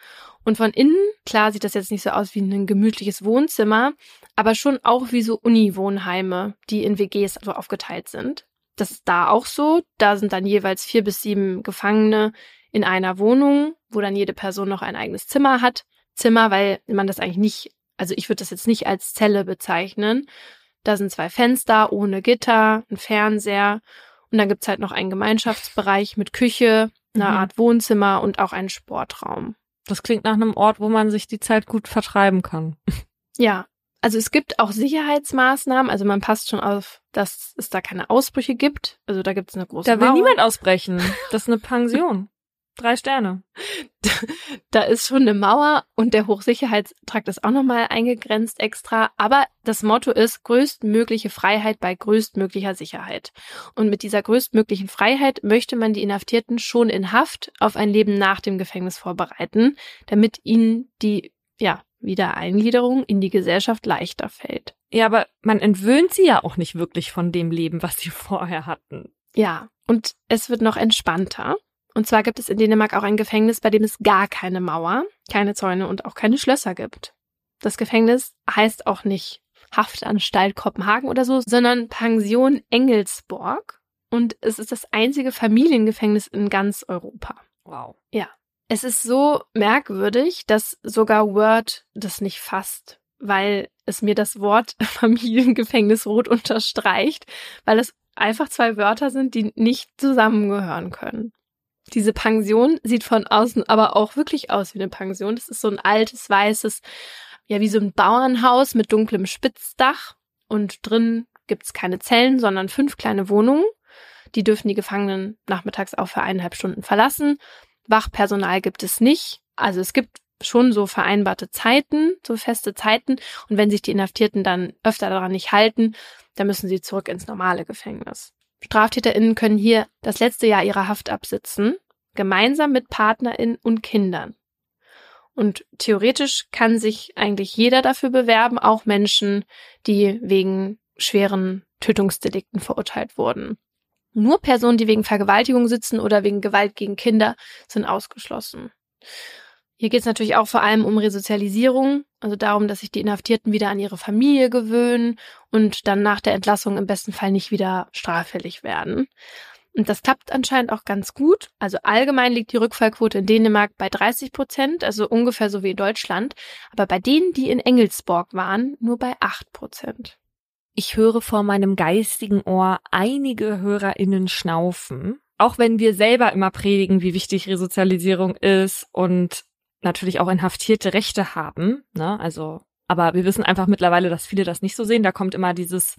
Und von innen, klar sieht das jetzt nicht so aus wie ein gemütliches Wohnzimmer, aber schon auch wie so Uni-Wohnheime, die in W Gs so aufgeteilt sind. Das ist da auch so. Da sind dann jeweils vier bis sieben Gefangene in einer Wohnung, wo dann jede Person noch ein eigenes Zimmer hat. Zimmer, weil man das eigentlich nicht, also ich würde das jetzt nicht als Zelle bezeichnen. Da sind zwei Fenster ohne Gitter, ein Fernseher und dann gibt's halt noch einen Gemeinschaftsbereich mit Küche, einer mhm. Art Wohnzimmer und auch einen Sportraum. Das klingt nach einem Ort, wo man sich die Zeit gut vertreiben kann. Ja. Also es gibt auch Sicherheitsmaßnahmen, also man passt schon auf, dass es da keine Ausbrüche gibt. Also da gibt es eine große Da will Mauer. Niemand ausbrechen. Das ist eine Pension. Drei Sterne. Da, da ist schon eine Mauer und der Hochsicherheitstrakt ist auch nochmal eingegrenzt extra. Aber das Motto ist größtmögliche Freiheit bei größtmöglicher Sicherheit. Und mit dieser größtmöglichen Freiheit möchte man die Inhaftierten schon in Haft auf ein Leben nach dem Gefängnis vorbereiten, damit ihnen die, ja, Wiedereingliederung in die Gesellschaft leichter fällt. Ja, aber man entwöhnt sie ja auch nicht wirklich von dem Leben, was sie vorher hatten. Ja, und es wird noch entspannter. Und zwar gibt es in Dänemark auch ein Gefängnis, bei dem es gar keine Mauer, keine Zäune und auch keine Schlösser gibt. Das Gefängnis heißt auch nicht Haftanstalt Kopenhagen oder so, sondern Pension Engelsborg. Und es ist das einzige Familiengefängnis in ganz Europa. Wow. Ja. Es ist so merkwürdig, dass sogar Word das nicht fasst, weil es mir das Wort Familiengefängnis rot unterstreicht, weil es einfach zwei Wörter sind, die nicht zusammengehören können. Diese Pension sieht von außen aber auch wirklich aus wie eine Pension. Das ist so ein altes, weißes, ja wie so ein Bauernhaus mit dunklem Spitzdach und drin gibt's keine Zellen, sondern fünf kleine Wohnungen. Die dürfen die Gefangenen nachmittags auch für eineinhalb Stunden verlassen. Wachpersonal gibt es nicht. Also es gibt schon so vereinbarte Zeiten, so feste Zeiten. Und wenn sich die Inhaftierten dann öfter daran nicht halten, dann müssen sie zurück ins normale Gefängnis. StraftäterInnen können hier das letzte Jahr ihrer Haft absitzen, gemeinsam mit PartnerInnen und Kindern. Und theoretisch kann sich eigentlich jeder dafür bewerben, auch Menschen, die wegen schweren Tötungsdelikten verurteilt wurden. Nur Personen, die wegen Vergewaltigung sitzen oder wegen Gewalt gegen Kinder, sind ausgeschlossen. Hier geht es natürlich auch vor allem um Resozialisierung, also darum, dass sich die Inhaftierten wieder an ihre Familie gewöhnen und dann nach der Entlassung im besten Fall nicht wieder straffällig werden. Und das klappt anscheinend auch ganz gut. Also allgemein liegt die Rückfallquote in Dänemark bei dreißig Prozent, also ungefähr so wie in Deutschland. Aber bei denen, die in Engelsborg waren, nur bei acht Prozent. Ich höre vor meinem geistigen Ohr einige HörerInnen schnaufen. Auch wenn wir selber immer predigen, wie wichtig Resozialisierung ist und natürlich auch inhaftierte Rechte haben, ne? Also, aber wir wissen einfach mittlerweile, dass viele das nicht so sehen. Da kommt immer dieses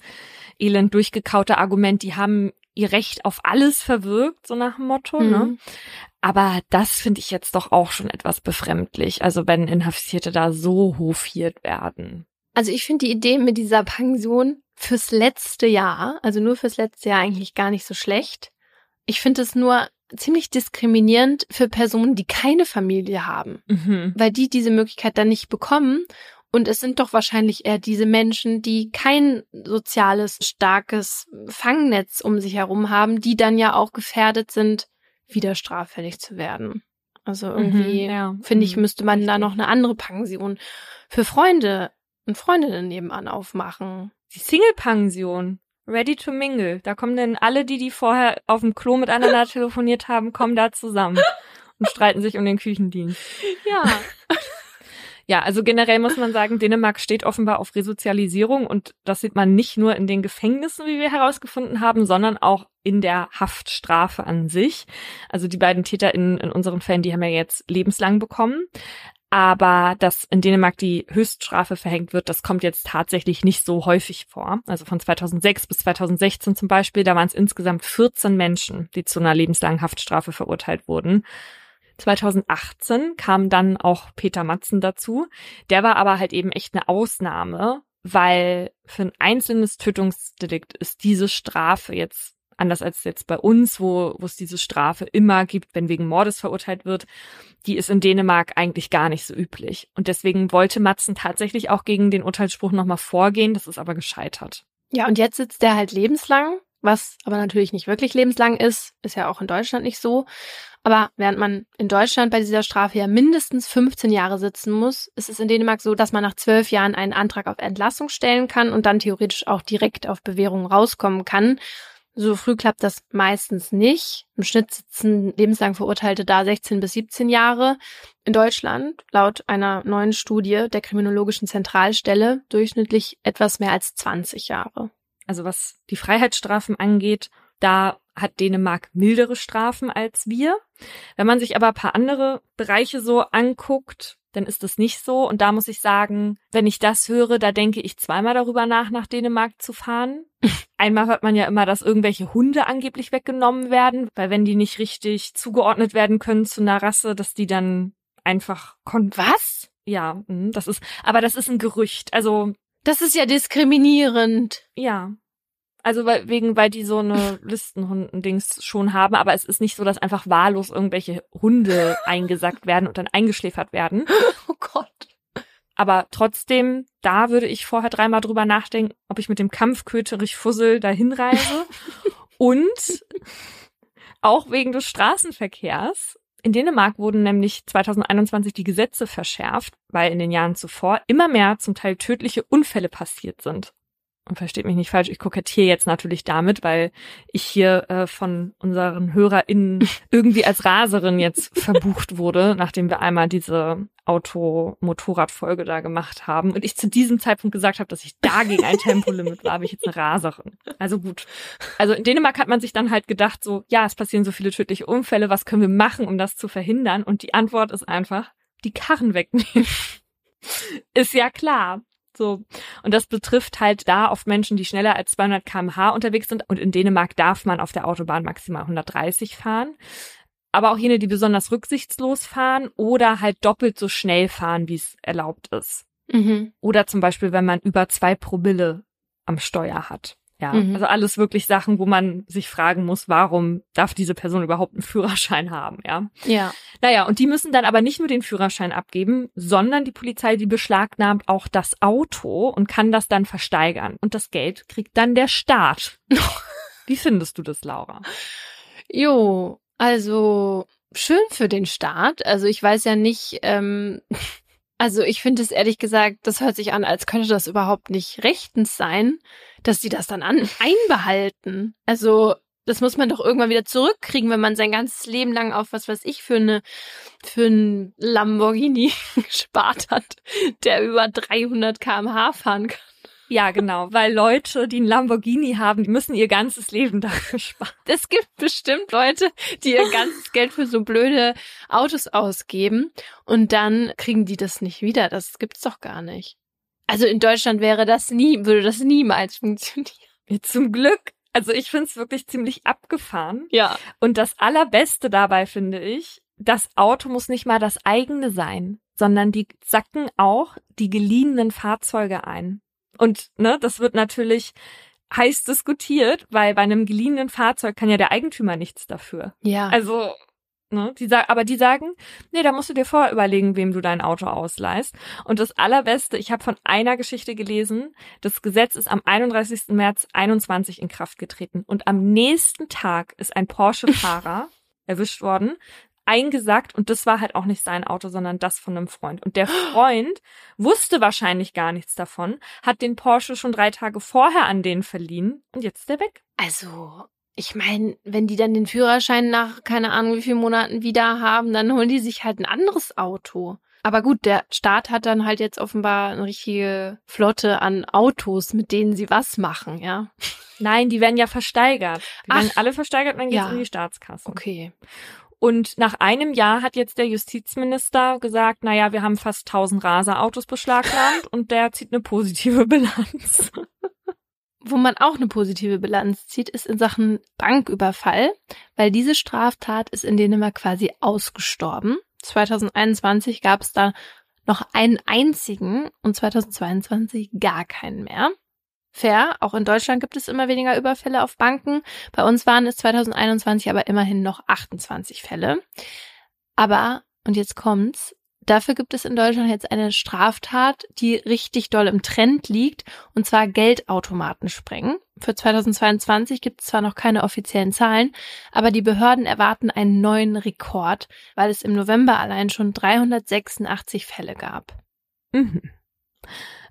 elend durchgekaute Argument, die haben ihr Recht auf alles verwirkt, so nach dem Motto, mhm. ne? Aber das finde ich jetzt doch auch schon etwas befremdlich, also wenn Inhaftierte da so hofiert werden. Also ich finde die Idee mit dieser Pension fürs letzte Jahr, also nur fürs letzte Jahr eigentlich gar nicht so schlecht. Ich finde es nur ziemlich diskriminierend für Personen, die keine Familie haben, mhm. weil die diese Möglichkeit dann nicht bekommen. Und es sind doch wahrscheinlich eher diese Menschen, die kein soziales, starkes Fangnetz um sich herum haben, die dann ja auch gefährdet sind, wieder straffällig zu werden. Also irgendwie, mhm, ja. finde ich, müsste man da noch eine andere Pension für Freunde und Freundinnen nebenan aufmachen. Die Single-Pension. Ready to mingle. Da kommen dann alle, die, die vorher auf dem Klo miteinander telefoniert haben, kommen da zusammen und streiten sich um den Küchendienst. Ja. Ja, also generell muss man sagen, Dänemark steht offenbar auf Resozialisierung und das sieht man nicht nur in den Gefängnissen, wie wir herausgefunden haben, sondern auch in der Haftstrafe an sich. Also die beiden TäterInnen in unseren Fällen, die haben ja jetzt lebenslang bekommen. Aber dass in Dänemark die Höchststrafe verhängt wird, das kommt jetzt tatsächlich nicht so häufig vor. Also von zweitausendsechs bis zweitausendsechzehn zum Beispiel, da waren es insgesamt vierzehn Menschen, die zu einer lebenslangen Haftstrafe verurteilt wurden. zweitausendachtzehn kam dann auch Peter Madsen dazu. Der war aber halt eben echt eine Ausnahme, weil für ein einzelnes Tötungsdelikt ist diese Strafe jetzt anders als jetzt bei uns, wo wo es diese Strafe immer gibt, wenn wegen Mordes verurteilt wird, die ist in Dänemark eigentlich gar nicht so üblich. Und deswegen wollte Madsen tatsächlich auch gegen den Urteilsspruch nochmal vorgehen, das ist aber gescheitert. Ja, und jetzt sitzt der halt lebenslang, was aber natürlich nicht wirklich lebenslang ist, ist ja auch in Deutschland nicht so. Aber während man in Deutschland bei dieser Strafe ja mindestens fünfzehn Jahre sitzen muss, ist es in Dänemark so, dass man nach zwölf Jahren einen Antrag auf Entlassung stellen kann und dann theoretisch auch direkt auf Bewährung rauskommen kann. So früh klappt das meistens nicht. Im Schnitt sitzen lebenslang Verurteilte da sechzehn bis siebzehn Jahre. In Deutschland, laut einer neuen Studie der Kriminologischen Zentralstelle, durchschnittlich etwas mehr als zwanzig Jahre. Also was die Freiheitsstrafen angeht, da hat Dänemark mildere Strafen als wir. Wenn man sich aber ein paar andere Bereiche so anguckt, dann ist das nicht so. Und da muss ich sagen, wenn ich das höre, da denke ich zweimal darüber nach, nach Dänemark zu fahren. Einmal hört man ja immer, dass irgendwelche Hunde angeblich weggenommen werden, weil wenn die nicht richtig zugeordnet werden können zu einer Rasse, dass die dann einfach... Kon- Was? Ja, das ist... Aber das ist ein Gerücht, also... Das ist ja diskriminierend. Ja. Also weil, wegen, weil die so eine Listenhunden-Dings schon haben, aber es ist nicht so, dass einfach wahllos irgendwelche Hunde eingesackt werden und dann eingeschläfert werden. Oh Gott. Aber trotzdem, da würde ich vorher dreimal drüber nachdenken, ob ich mit dem Kampfköterich-Fussel dahin reise. Und auch wegen des Straßenverkehrs. In Dänemark wurden nämlich zweitausendeinundzwanzig die Gesetze verschärft, weil in den Jahren zuvor immer mehr zum Teil tödliche Unfälle passiert sind. Und versteht mich nicht falsch, ich kokettiere jetzt natürlich damit, weil ich hier äh, von unseren HörerInnen irgendwie als Raserin jetzt verbucht wurde, nachdem wir einmal diese Auto-Motorrad-Folge da gemacht haben. Und ich zu diesem Zeitpunkt gesagt habe, dass ich da gegen ein Tempolimit war, bin ich jetzt eine Raserin. Also gut. Also in Dänemark hat man sich dann halt gedacht so, ja, es passieren so viele tödliche Unfälle, was können wir machen, um das zu verhindern? Und die Antwort ist einfach, die Karren wegnehmen. Ist ja klar. So. Und das betrifft halt da oft Menschen, die schneller als zweihundert Kilometer pro Stunde unterwegs sind. Und in Dänemark darf man auf der Autobahn maximal hundertdreißig fahren. Aber auch jene, die besonders rücksichtslos fahren oder halt doppelt so schnell fahren, wie es erlaubt ist. Mhm. Oder zum Beispiel, wenn man über zwei Promille am Steuer hat. Ja, mhm. Also alles wirklich Sachen, wo man sich fragen muss, warum darf diese Person überhaupt einen Führerschein haben, ja? Ja. Naja, und die müssen dann aber nicht nur den Führerschein abgeben, sondern die Polizei, die beschlagnahmt auch das Auto und kann das dann versteigern. Und das Geld kriegt dann der Staat. Wie findest du das, Laura? Jo, also schön für den Staat. Also ich weiß ja nicht, ähm... Also ich finde es ehrlich gesagt, das hört sich an, als könnte das überhaupt nicht rechtens sein, dass sie das dann an, einbehalten. Also Das muss man doch irgendwann wieder zurückkriegen, wenn man sein ganzes Leben lang auf was weiß ich für eine für einen Lamborghini gespart hat, der über dreihundert Kilometer pro Stunde fahren kann. Ja, genau, weil Leute, die einen Lamborghini haben, die müssen ihr ganzes Leben dafür sparen. Es gibt bestimmt Leute, die ihr ganzes Geld für so blöde Autos ausgeben und dann kriegen die das nicht wieder. Das gibt's doch gar nicht. Also in Deutschland wäre das nie, würde das niemals funktionieren. Zum Glück. Also ich find's wirklich ziemlich abgefahren. Ja. Und das Allerbeste dabei finde ich, das Auto muss nicht mal das eigene sein, sondern die sacken auch die geliehenen Fahrzeuge ein. Und ne, das wird natürlich heiß diskutiert, weil bei einem geliehenen Fahrzeug kann ja der Eigentümer nichts dafür. Ja. Also, ne, die sagen, aber die sagen, nee, da musst du dir vorher überlegen, wem du dein Auto ausleihst. Und das Allerbeste, ich habe von einer Geschichte gelesen, das Gesetz ist am einunddreißigsten März einundzwanzig in Kraft getreten und am nächsten Tag ist ein Porsche-Fahrer erwischt worden, eingesackt und das war halt auch nicht sein Auto, sondern das von einem Freund. Und der Freund wusste wahrscheinlich gar nichts davon, hat den Porsche schon drei Tage vorher an den verliehen und jetzt ist der weg. Also, ich meine, wenn die dann den Führerschein nach keine Ahnung wie vielen Monaten wieder haben, dann holen die sich halt ein anderes Auto. Aber gut, der Staat hat dann halt jetzt offenbar eine richtige Flotte an Autos, mit denen sie was machen, ja. Nein, die werden ja versteigert. Die Ach. werden alle versteigert, dann geht's ja in die Staatskasse. Okay. Und nach einem Jahr hat jetzt der Justizminister gesagt, naja, wir haben fast tausend Raserautos beschlagnahmt und der zieht eine positive Bilanz. Wo man auch eine positive Bilanz zieht, ist in Sachen Banküberfall, weil diese Straftat ist in Dänemark quasi ausgestorben. zwanzig einundzwanzig gab es da noch einen einzigen und zwanzig zweiundzwanzig gar keinen mehr. Fair, auch in Deutschland gibt es immer weniger Überfälle auf Banken. Bei uns waren es zwanzig einundzwanzig aber immerhin noch achtundzwanzig Fälle. Aber, und jetzt kommt's, dafür gibt es in Deutschland jetzt eine Straftat, die richtig doll im Trend liegt, und zwar Geldautomaten sprengen. Für zwanzig zweiundzwanzig gibt es zwar noch keine offiziellen Zahlen, aber die Behörden erwarten einen neuen Rekord, weil es im November allein schon dreihundertsechsundachtzig Fälle gab. Mhm.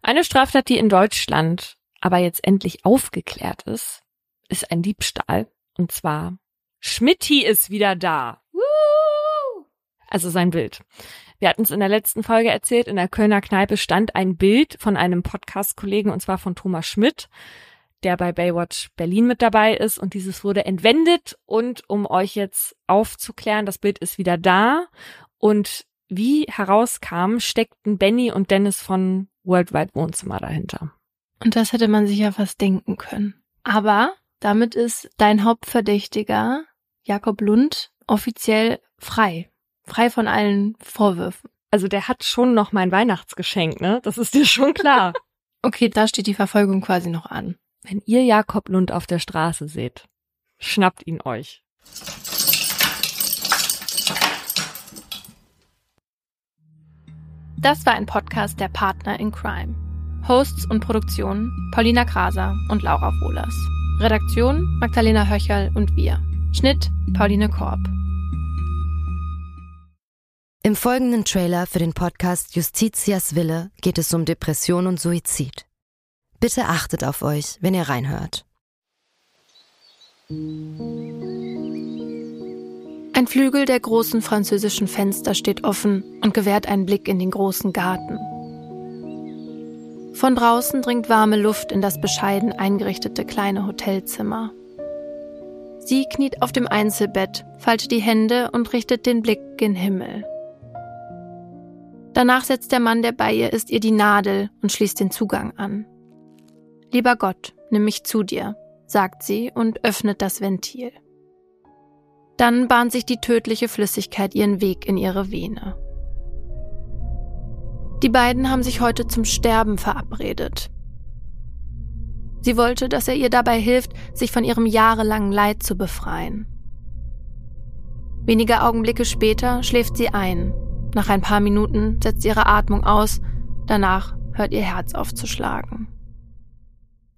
Eine Straftat, die in Deutschland aber jetzt endlich aufgeklärt ist, ist ein Diebstahl. Und zwar, Schmidti ist wieder da. Woo! Also sein Bild. Wir hatten es in der letzten Folge erzählt, in der Kölner Kneipe stand ein Bild von einem Podcast-Kollegen, und zwar von Thomas Schmidt, der bei Baywatch Berlin mit dabei ist. Und dieses wurde entwendet. Und um euch jetzt aufzuklären, das Bild ist wieder da. Und wie herauskam, steckten Benny und Dennis von Worldwide Wohnzimmer dahinter. Und das hätte man sich ja fast denken können. Aber damit ist dein Hauptverdächtiger, Jakob Lund, offiziell frei. Frei von allen Vorwürfen. Also der hat schon noch mein Weihnachtsgeschenk, ne? Das ist dir schon klar. Okay, da steht die Verfolgung quasi noch an. Wenn ihr Jakob Lund auf der Straße seht, schnappt ihn euch. Das war ein Podcast der Partner in Crime. Hosts und Produktion Paulina Kraser und Laura Wohlers. Redaktion Magdalena Höcherl und wir. Schnitt Pauline Korb. Im folgenden Trailer für den Podcast Justitias Wille geht es um Depression und Suizid. Bitte achtet auf euch, wenn ihr reinhört. Ein Flügel der großen französischen Fenster steht offen und gewährt einen Blick in den großen Garten. Von draußen dringt warme Luft in das bescheiden eingerichtete kleine Hotelzimmer. Sie kniet auf dem Einzelbett, faltet die Hände und richtet den Blick gen Himmel. Danach setzt der Mann, der bei ihr ist, ihr die Nadel und schließt den Zugang an. »Lieber Gott, nimm mich zu dir«, sagt sie und öffnet das Ventil. Dann bahnt sich die tödliche Flüssigkeit ihren Weg in ihre Vene. Die beiden haben sich heute zum Sterben verabredet. Sie wollte, dass er ihr dabei hilft, sich von ihrem jahrelangen Leid zu befreien. Wenige Augenblicke später schläft sie ein. Nach ein paar Minuten setzt ihre Atmung aus, danach hört ihr Herz auf zu schlagen.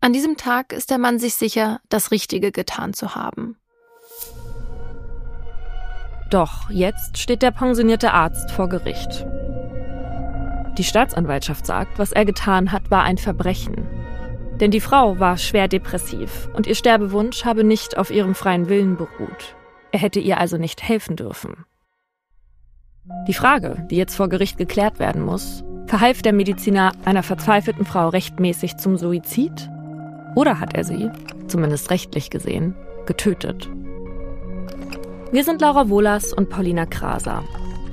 An diesem Tag ist der Mann sich sicher, das Richtige getan zu haben. Doch jetzt steht der pensionierte Arzt vor Gericht. Die Staatsanwaltschaft sagt, was er getan hat, war ein Verbrechen. Denn die Frau war schwer depressiv und ihr Sterbewunsch habe nicht auf ihrem freien Willen beruht. Er hätte ihr also nicht helfen dürfen. Die Frage, die jetzt vor Gericht geklärt werden muss, verhalf der Mediziner einer verzweifelten Frau rechtmäßig zum Suizid? Oder hat er sie, zumindest rechtlich gesehen, getötet? Wir sind Laura Wohlers und Paulina Kraser.